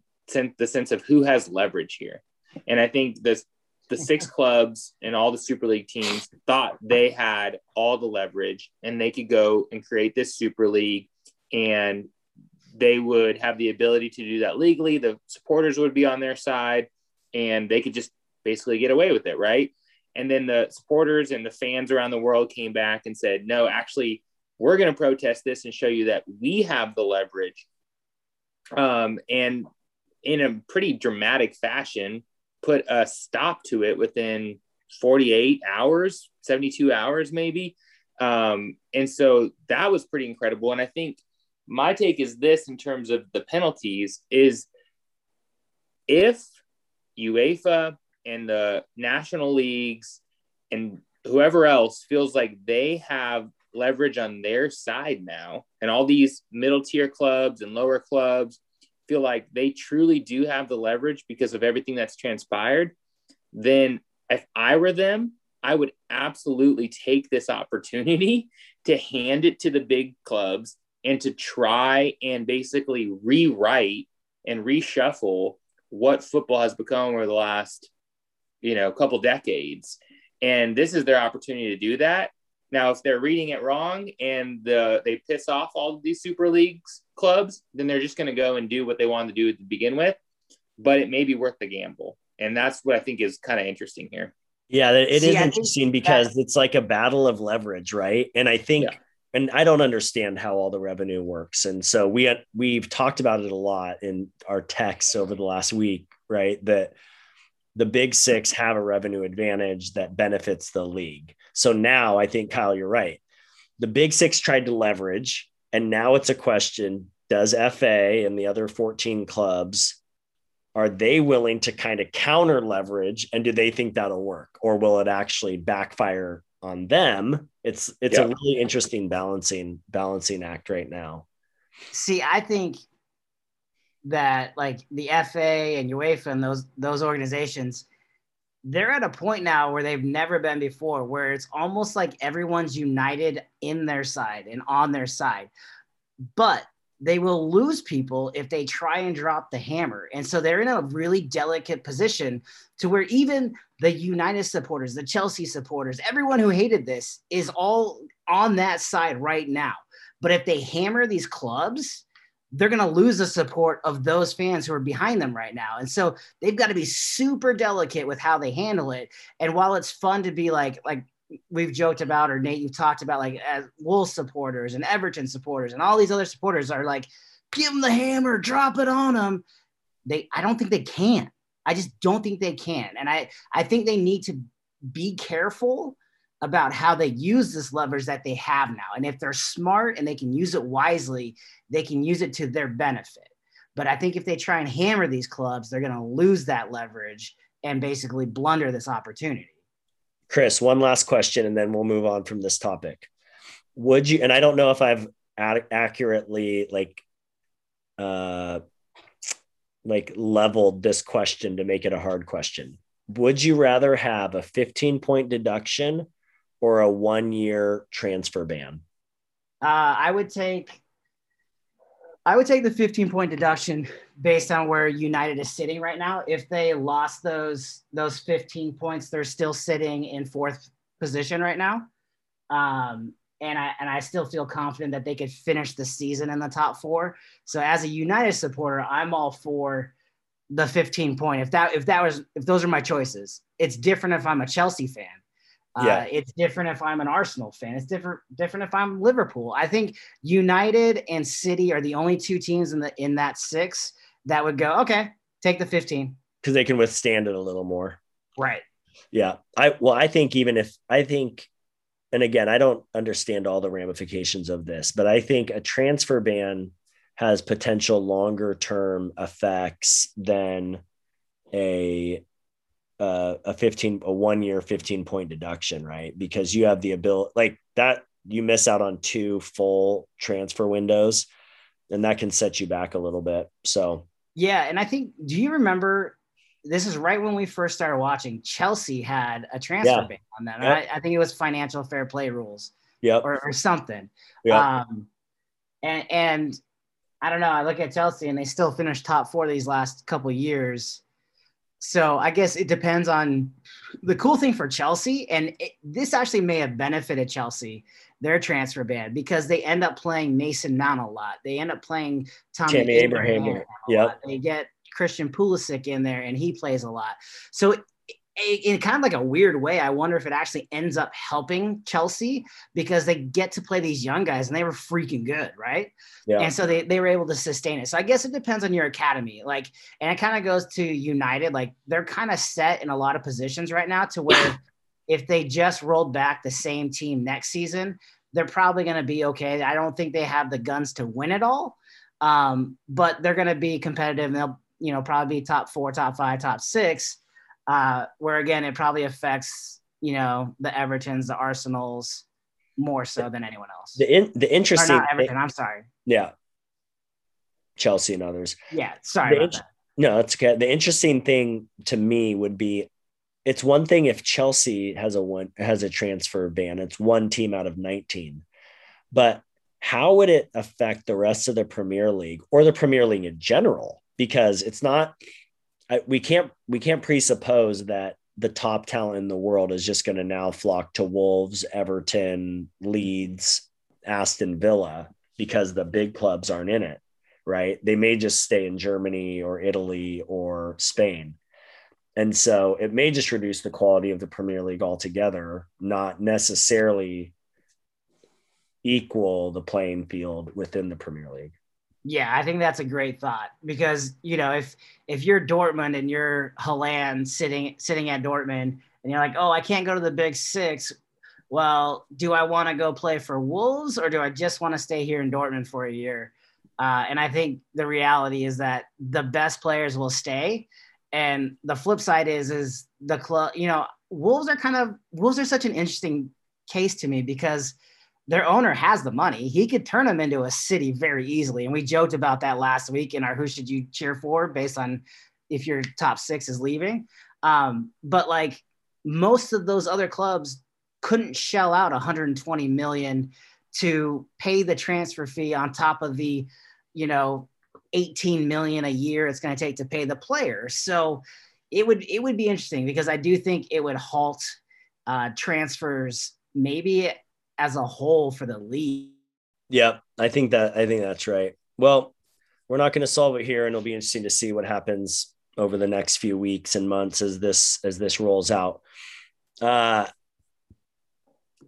the sense of who has leverage here. And I think the six clubs and all the Super League teams thought they had all the leverage and they could go and create this Super League and they would have the ability to do that legally. The supporters would be on their side and they could just basically get away with it. Right. And then the supporters and the fans around the world came back and said, no, actually we're going to protest this and show you that we have the leverage. And in a pretty dramatic fashion, put a stop to it within 48 hours, 72 hours, maybe. And so that was pretty incredible. And I think, my take is this in terms of the penalties is if UEFA and the national leagues and whoever else feels like they have leverage on their side now, and all these middle tier clubs and lower clubs feel like they truly do have the leverage because of everything that's transpired, then if I were them, I would absolutely take this opportunity to hand it to the big clubs and to try and basically rewrite and reshuffle what football has become over the last, you know, couple decades. And this is their opportunity to do that. Now, if they're reading it wrong and they piss off all of these Super League clubs, then they're just going to go and do what they wanted to do to begin with. But it may be worth the gamble. And that's what I think is kind of interesting here. Yeah, it is interesting because it's like a battle of leverage, right? And I think... Yeah. And I don't understand how all the revenue works. And so we've talked about it a lot in our texts over the last week, right? That the big six have a revenue advantage that benefits the league. So now I think, Kyle, you're right. The big six tried to leverage. And now it's a question, does FA and the other 14 clubs, are they willing to kind of counter leverage? And do they think that'll work? Or will it actually backfire on them? It's a really interesting balancing act right now. See, I think that like the FA and UEFA and those organizations, they're at a point now where they've never been before, where it's almost like everyone's united in their side and on their side. But they will lose people if they try and drop the hammer. And so they're in a really delicate position to where even the United supporters, the Chelsea supporters, everyone who hated this is all on that side right now. But if they hammer these clubs, they're going to lose the support of those fans who are behind them right now. And so they've got to be super delicate with how they handle it. And while it's fun to be like we've joked about, or Nate, you've talked about, like as Wolves supporters and Everton supporters and all these other supporters are like, give them the hammer, drop it on them. I don't think they can. I just don't think they can. And I think they need to be careful about how they use this leverage that they have now. And if they're smart and they can use it wisely, they can use it to their benefit. But I think if they try and hammer these clubs, they're going to lose that leverage and basically blunder this opportunity. Chris, one last question, and then we'll move on from this topic. Would you, and I don't know if I've accurately like leveled this question to make it a hard question. Would you rather have a 15-point deduction or a 1-year transfer ban? I would take the 15-point deduction based on where United is sitting right now. If they lost those 15 points, they're still sitting in fourth position right now. And I still feel confident that they could finish the season in the top four. So as a United supporter, I'm all for the 15-point. If those are my choices. It's different if I'm a Chelsea fan. Yeah. It's different if I'm an Arsenal fan. It's different if I'm Liverpool. I think United and City are the only two teams in that six that would go, okay, take the 15. Because they can withstand it a little more. Right. Yeah. And again, I don't understand all the ramifications of this, but I think a transfer ban has potential longer term effects than a 1-year 15-point deduction, right? Because you have the ability like that, you miss out on 2 full transfer windows, and that can set you back a little bit. So yeah, and I think, do you remember, this is right when we first started watching, Chelsea had a transfer ban on them. Yep. I think it was financial fair play rules, or something. Yep. And I don't know. I look at Chelsea and they still finished top 4 these last couple of years. So I guess it depends on the cool thing for Chelsea. And this actually may have benefited Chelsea, their transfer ban, because they end up playing Mason Mount a lot. They end up playing Tammy Abraham. Yeah. They get Christian Pulisic in there and he plays a lot. So in kind of like a weird way, I wonder if it actually ends up helping Chelsea because they get to play these young guys and they were freaking good, right? Yeah. And so they were able to sustain it. So I guess it depends on your academy. Like, and it kind of goes to United. Like, they're kind of set in a lot of positions right now to where if they just rolled back the same team next season, they're probably going to be okay. I don't think they have the guns to win it all, but they're going to be competitive and they'll, probably be top 4, top 5, top 6. Where again, it probably affects, the Evertons, the Arsenals more so than anyone else. The interesting, or not Everton, I'm sorry. Yeah. Chelsea and others. Yeah. Sorry about that. No, it's okay. The interesting thing to me would be, it's one thing if Chelsea has a transfer ban, it's one team out of 19, but how would it affect the rest of the Premier League or the Premier League in general? Because it's not, we can't presuppose that the top talent in the world is just going to now flock to Wolves, Everton, Leeds, Aston Villa, because the big clubs aren't in it, right? They may just stay in Germany or Italy or Spain. And so it may just reduce the quality of the Premier League altogether, not necessarily equal the playing field within the Premier League. Yeah, I think that's a great thought because, if you're Dortmund and you're Haaland sitting at Dortmund and you're like, oh, I can't go to the big 6. Well, do I want to go play for Wolves or do I just want to stay here in Dortmund for a year? And I think the reality is that the best players will stay. And the flip side is the club, Wolves are such an interesting case to me because their owner has the money. He could turn them into a city very easily. And we joked about that last week in our Who Should You Cheer For based on if your top six is leaving. But like most of those other clubs couldn't shell out 120 million to pay the transfer fee on top of the, you know, 18 million a year it's going to take to pay the player. So it would be interesting because I do think it would halt transfers maybe as a whole for the league. Yeah, I think that's right. Well, we're not going to solve it here, and it'll be interesting to see what happens over the next few weeks and months as this rolls out.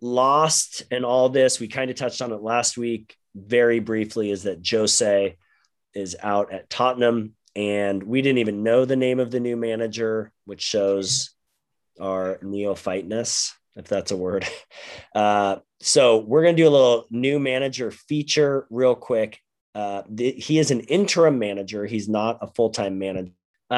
Lost and all this, we kind of touched on it last week very briefly, is that Jose is out at Tottenham, and we didn't even know the name of the new manager, which shows our neophyteness, if that's a word. So we're going to do a little new manager feature real quick. He is an interim manager. He's not a full-time manager.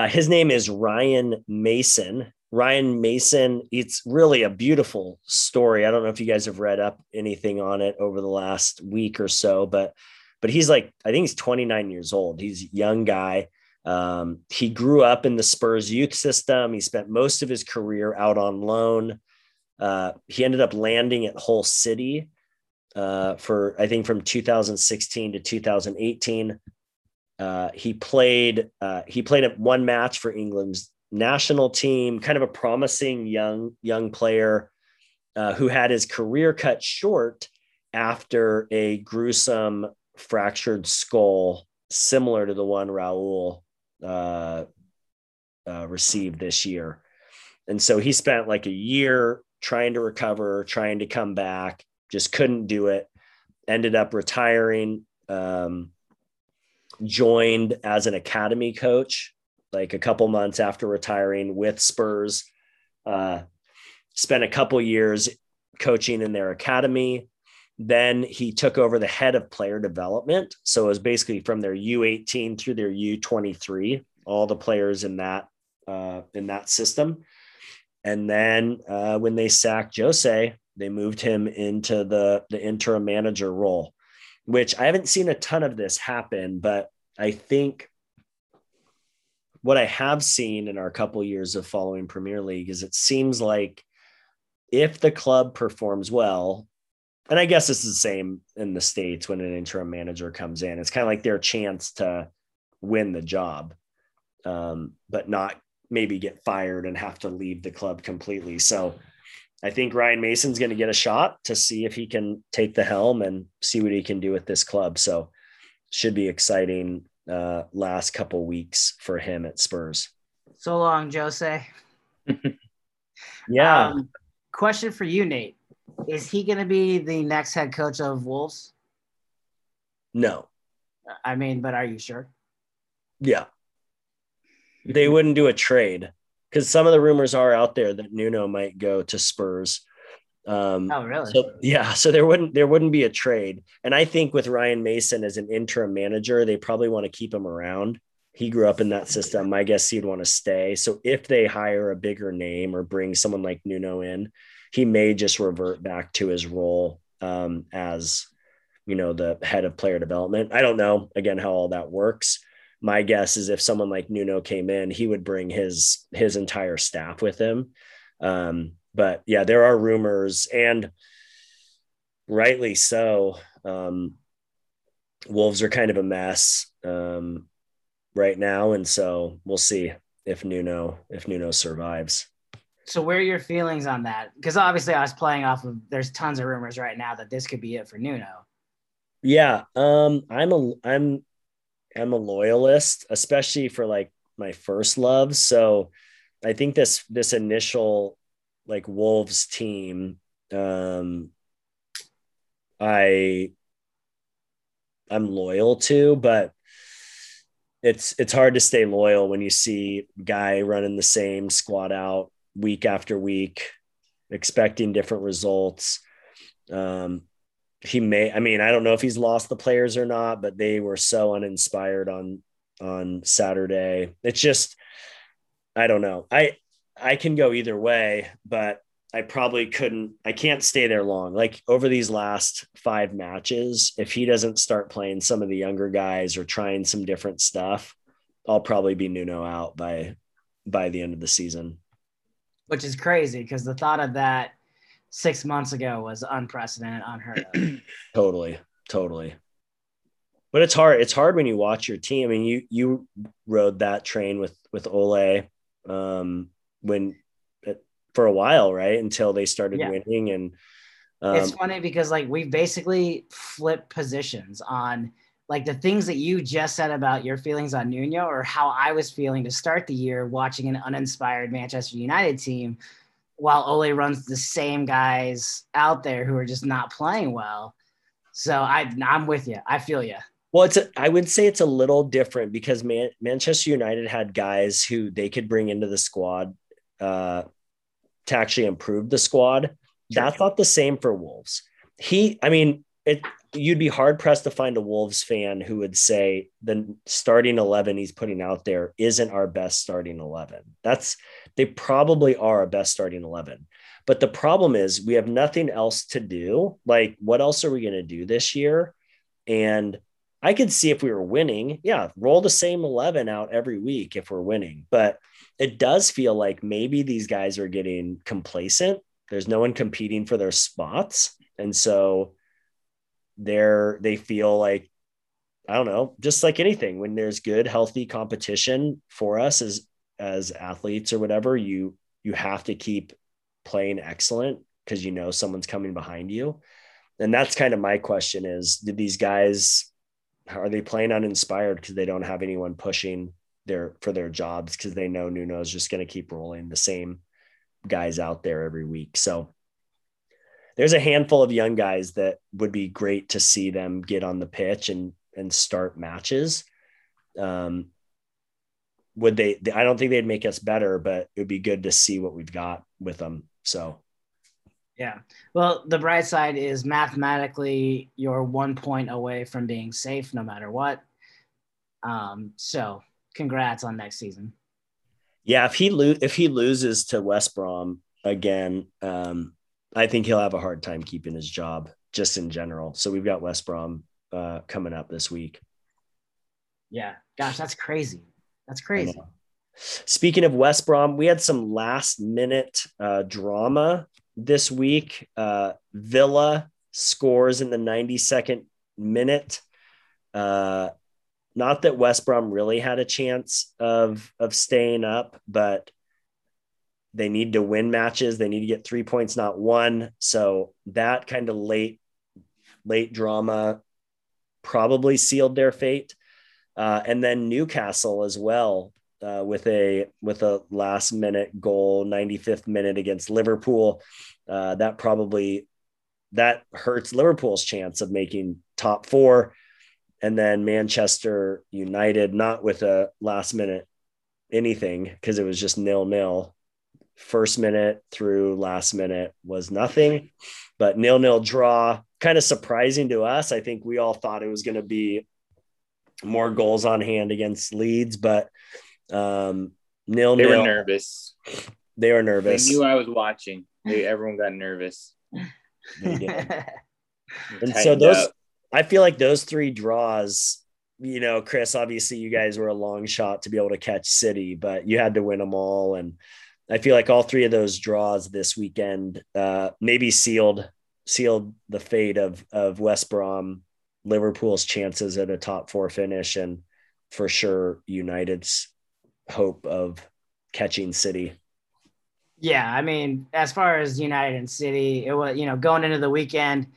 His name is Ryan Mason. It's really a beautiful story. I don't know if you guys have read up anything on it over the last week or so, but he's like, I think he's 29 years old. He's a young guy. He grew up in the Spurs youth system. He spent most of his career out on loan. He ended up landing at Hull City for, I think, from 2016 to 2018. He played at one match for England's national team, kind of a promising young player who had his career cut short after a gruesome fractured skull similar to the one Raul received this year. And so he spent like a year trying to recover, trying to come back, just couldn't do it, ended up retiring, joined as an academy coach, like a couple months after retiring with Spurs, spent a couple years coaching in their academy. Then he took over the head of player development. So it was basically from their U18 through their U23, all the players in that system. And then when they sacked Jose, they moved him into the interim manager role, which I haven't seen a ton of this happen, but I think what I have seen in our couple years of following Premier League is it seems like if the club performs well, and I guess this is the same in the States when an interim manager comes in, it's kind of like their chance to win the job, but not maybe get fired and have to leave the club completely. So I think Ryan Mason's going to get a shot to see if he can take the helm and see what he can do with this club. So should be exciting last couple weeks for him at Spurs. So long, Jose. Yeah. Question for you, Nate. Is he going to be the next head coach of Wolves? No. I mean, but are you sure? Yeah. They wouldn't do a trade because some of the rumors are out there that Nuno might go to Spurs. Oh, really? So, yeah. So there wouldn't be a trade. And I think with Ryan Mason as an interim manager, they probably want to keep him around. He grew up in that system. I guess he'd want to stay. So if they hire a bigger name or bring someone like Nuno in, he may just revert back to his role as, you know, the head of player development. I don't know, again, how all that works. My guess is if someone like Nuno came in, he would bring his entire staff with him. But yeah, there are rumors, and rightly so. Wolves are kind of a mess right now, and so we'll see if Nuno survives. So where are your feelings on that? Because obviously I was playing off of there's tons of rumors right now that this could be it for Nuno. Yeah, I'm a loyalist, especially for like my first love. So I think this initial like Wolves team, I'm loyal to, but it's hard to stay loyal when you see guy running the same squad out week after week, expecting different results. I don't know if he's lost the players or not, but they were so uninspired on Saturday. It's just, I don't know. I can go either way, but I probably couldn't, I can't stay there long. Like over these last 5 matches, if he doesn't start playing some of the younger guys or trying some different stuff, I'll probably be Nuno out by the end of the season. Which is crazy, because the thought of that 6 months ago was unprecedented, unheard of. Totally. But it's hard. It's hard when you watch your team. I mean, you rode that train with Ole for a while, right? Until they started winning. And it's funny because like we basically flipped positions on like the things that you just said about your feelings on Nuno or how I was feeling to start the year watching an uninspired Manchester United team while Ole runs the same guys out there who are just not playing well. So I'm with you. I feel you. Well, I would say it's a little different because Manchester United had guys who they could bring into the squad to actually improve the squad. That's not the same for Wolves. You'd be hard pressed to find a Wolves fan who would say the starting 11 he's putting out there isn't our best starting 11. They probably are our best starting 11. But the problem is we have nothing else to do. Like, what else are we going to do this year? And I could see if we were winning, roll the same 11 out every week if we're winning. But it does feel like maybe these guys are getting complacent. There's no one competing for their spots. And so they feel like, I don't know, just like anything, when there's good, healthy competition for us as athletes or whatever, you have to keep playing excellent because you know someone's coming behind you. And that's kind of my question is, did these guys, are they playing uninspired because they don't have anyone pushing for their jobs because they know Nuno's just going to keep rolling the same guys out there every week? So there's a handful of young guys that would be great to see them get on the pitch and start matches. I don't think they'd make us better, but it would be good to see what we've got with them. So, yeah. Well, the bright side is mathematically you're 1 point away from being safe no matter what. So congrats on next season. Yeah. If he loses to West Brom again, I think he'll have a hard time keeping his job just in general. So we've got West Brom coming up this week. Yeah. Gosh, that's crazy. That's crazy. Speaking of West Brom, we had some last minute drama this week. Villa scores in the 92nd minute. Not that West Brom really had a chance of staying up, but they need to win matches. They need to get 3 points, not one. So that kind of late drama probably sealed their fate. And then Newcastle as well with a last minute goal, 95th minute against Liverpool. That hurts Liverpool's chance of making top 4. And then Manchester United, not with a last minute anything because it was just 0-0. First minute through last minute was nothing, but 0-0 draw, kind of surprising to us. I think we all thought it was going to be more goals on hand against Leeds, but 0-0. They were nervous. They knew I was watching. Everyone got nervous. Yeah. And so I feel like those 3 draws, you know, Chris, obviously you guys were a long shot to be able to catch City, but you had to win them all. And I feel like all 3 of those draws this weekend maybe sealed the fate of West Brom, Liverpool's chances at a top 4 finish, and for sure United's hope of catching City. Yeah, I mean, as far as United and City, it was, you know, going into the weekend,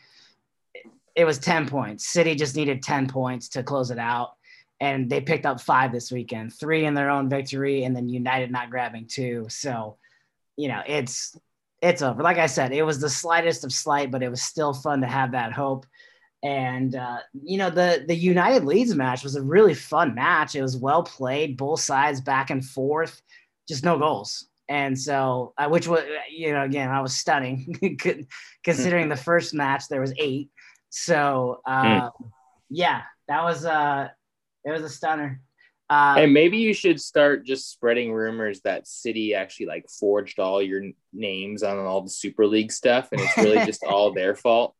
it was 10 points. City just needed 10 points to close it out, and they picked up 5 this weekend, 3 in their own victory, and then United not grabbing 2. So, you know, it's over. Like I said, it was the slightest of slight, but it was still fun to have that hope. And, you know, the United Leeds match was a really fun match. It was well played, both sides back and forth, just no goals. And so, which was, you know, again, I was stunning considering the first match there was 8. So, yeah, that was it was a stunner. And maybe you should start just spreading rumors that City actually like forged all your names on all the Super League stuff, and it's really just all their fault.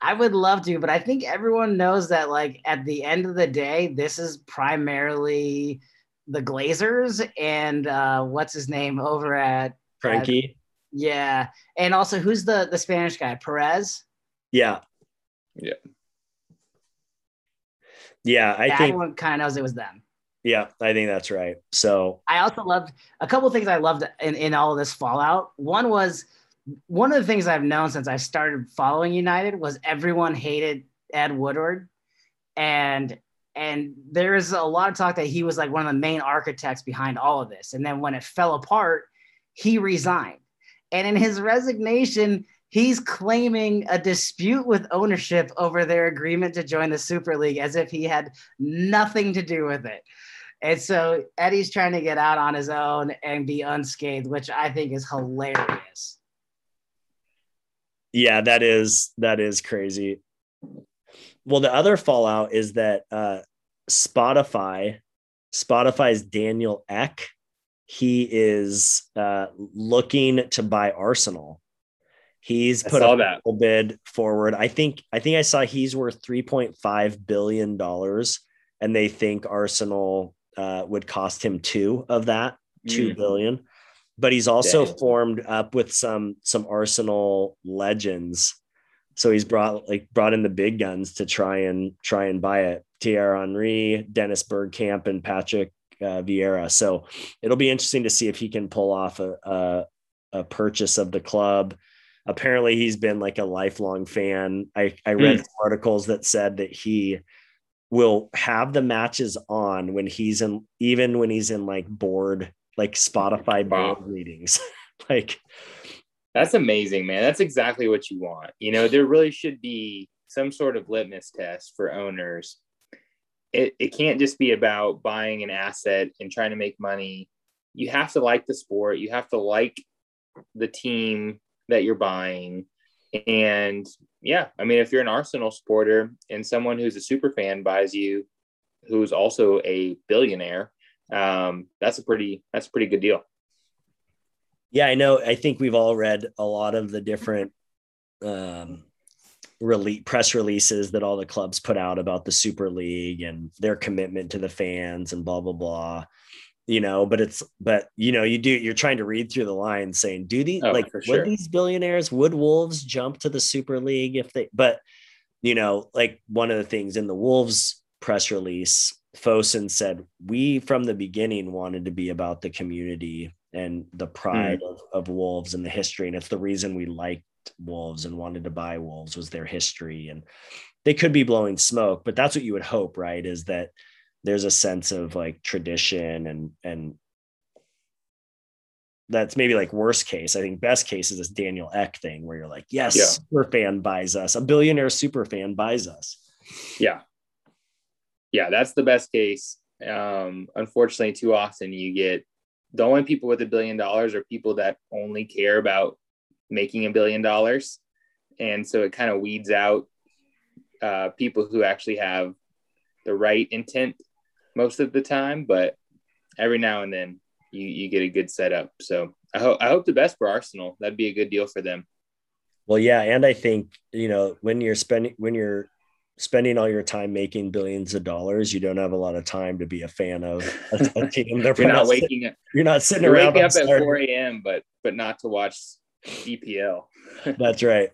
I would love to, but I think everyone knows that like at the end of the day, this is primarily the Glazers and what's his name over at Frankie. Yeah, and also who's the Spanish guy, Perez? Yeah. Yeah, I think everyone kind of knows it was them. Yeah, I think that's right. So I also loved a couple of things I loved in all of this fallout. One of the things I've known since I started following United was everyone hated Ed Woodward. And there is a lot of talk that he was like one of the main architects behind all of this. And then when it fell apart, he resigned. And in his resignation, he's claiming a dispute with ownership over their agreement to join the Super League as if he had nothing to do with it. And so Eddie's trying to get out on his own and be unscathed, which I think is hilarious. Yeah, that is crazy. Well, the other fallout is that Spotify's Daniel Ek, he is looking to buy Arsenal. He's put a bid forward. I think I saw he's worth $3.5 billion, and they think Arsenal would cost him $2 billion. But he's also formed up with some Arsenal legends. So he's brought in the big guns to try and buy it. Thierry Henry, Dennis Bergkamp, and Patrick Vieira. So it'll be interesting to see if he can pull off a purchase of the club. Apparently he's been like a lifelong fan. I read some articles that said that he will have the matches on when he's in, even when he's in like board, like Spotify board readings. Like, that's amazing, man. That's exactly what you want. You know, there really should be some sort of litmus test for owners. It can't just be about buying an asset and trying to make money. You have to like the sport. You have to like the team that you're buying. And yeah, I mean, if you're an Arsenal supporter and someone who's a super fan buys you, who's also a billionaire, that's a pretty good deal. Yeah, I know. I think we've all read a lot of the different press releases that all the clubs put out about the Super League and their commitment to the fans and blah, blah, blah. You know, but you know, you're trying to read through the lines saying, would these billionaires, would Wolves jump to the Super League but you know, like one of the things in the Wolves press release, Fosun said, we from the beginning wanted to be about the community and the pride of Wolves and the history. And it's the reason we liked Wolves and wanted to buy Wolves was their history. And they could be blowing smoke, but that's what you would hope, right? Is that there's a sense of like tradition and that's maybe like worst case. I think best case is this Daniel Ek thing where you're like, yes, super fan buys us. A billionaire super fan buys us. Yeah. Yeah. That's the best case. Unfortunately, too often you get the only people with $1 billion are people that only care about making $1 billion. And so it kind of weeds out people who actually have the right intent most of the time, but every now and then you get a good setup. So I hope the best for Arsenal. That'd be a good deal for them. Well, yeah. And I think, you know, when you're spending all your time making billions of dollars, you don't have a lot of time to be a fan of a team. You're not sitting around at 4 a.m., but not to watch EPL. That's right.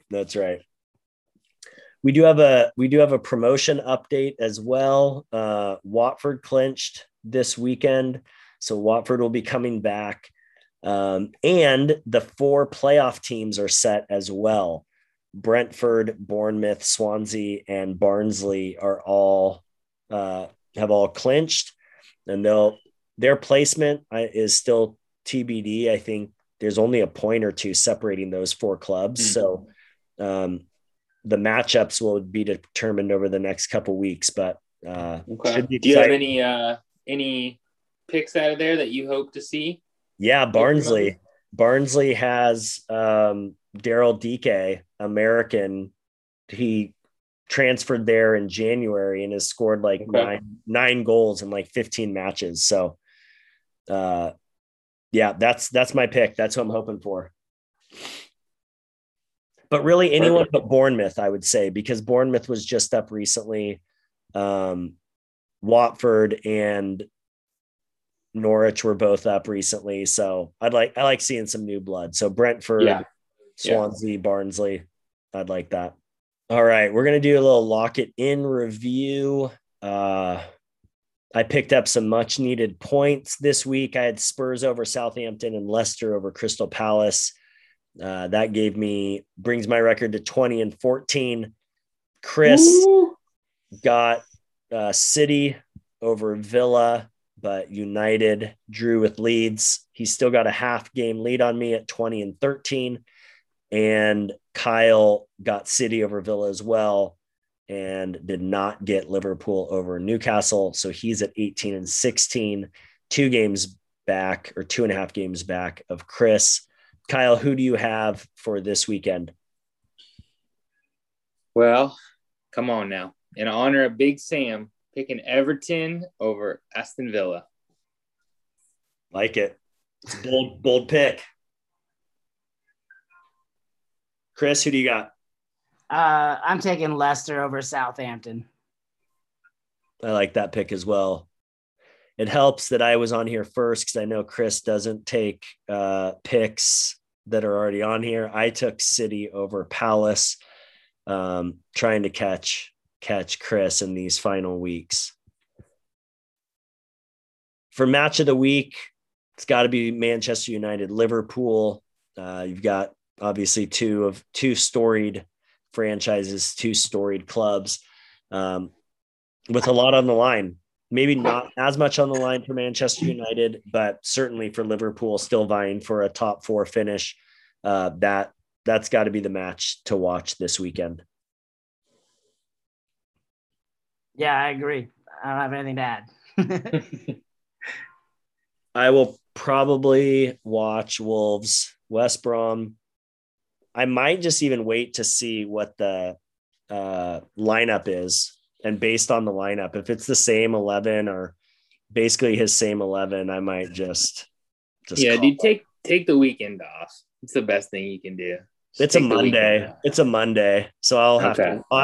We do have a promotion update as well. Watford clinched this weekend, so Watford will be coming back, and the 4 playoff teams are set as well. Brentford, Bournemouth, Swansea, and Barnsley are all clinched, and their placement is still TBD. I think there's only a point or two separating those 4 clubs, so. The matchups will be determined over the next couple weeks, but should be exciting. Do you have any picks out of there that you hope to see? Yeah, Barnsley. Barnsley has Daryl Dike, American. He transferred there in January and has scored like nine goals in like 15 matches. So, yeah, that's my pick. That's what I'm hoping for. But really anyone but Bournemouth, I would say, because Bournemouth was just up recently. Watford and Norwich were both up recently. So I like seeing some new blood. So Brentford, Swansea, Barnsley. I'd like that. All right. We're going to do a little lock it in review. I picked up some much needed points this week. I had Spurs over Southampton and Leicester over Crystal Palace. That brings my record to 20 and 14. Chris got City over Villa, but United drew with Leeds. He's still got a half game lead on me at 20 and 13. And Kyle got City over Villa as well and did not get Liverpool over Newcastle. So he's at 18 and 16, 2.5 games back of Chris. Kyle, who do you have for this weekend? Well, come on now. In honor of Big Sam, picking Everton over Aston Villa. Like it. It's a bold pick. Chris, who do you got? I'm taking Leicester over Southampton. I like that pick as well. It helps that I was on here first because I know Chris doesn't take picks that are already on here. I took City over Palace, trying to catch Chris in these final weeks. For match of the week, it's got to be Manchester United, Liverpool. You've got obviously two storied franchises, two storied clubs, with a lot on the line. Maybe not as much on the line for Manchester United, but certainly for Liverpool, still vying for a top four finish. That's got to be the match to watch this weekend. Yeah, I agree. I don't have anything to add. I will probably watch Wolves, West Brom. I might just even wait to see what the lineup is. And based on the lineup, if it's the same 11 or basically his same 11, I might just dude, take the weekend off. It's the best thing you can do. It's a Monday, so I'll have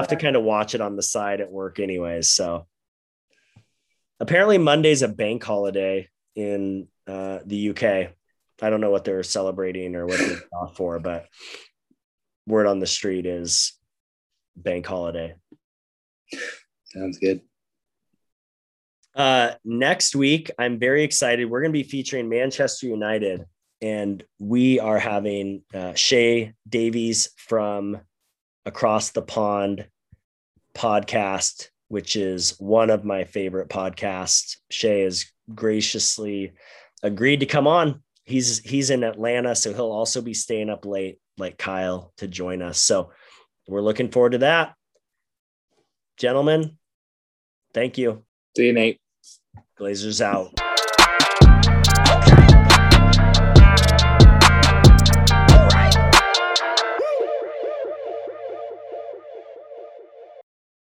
to kind of watch it on the side at work, anyways. So apparently Monday's a bank holiday in the UK. I don't know what they're celebrating or what they're off for, but word on the street is bank holiday. Sounds good. Next week, I'm very excited. We're going to be featuring Manchester United, and we are having Shay Davies from Across the Pond podcast, which is one of my favorite podcasts. Shay has graciously agreed to come on. He's in Atlanta, so he'll also be staying up late like Kyle to join us. So we're looking forward to that. Gentlemen, thank you. See you, Nate. Glazers out.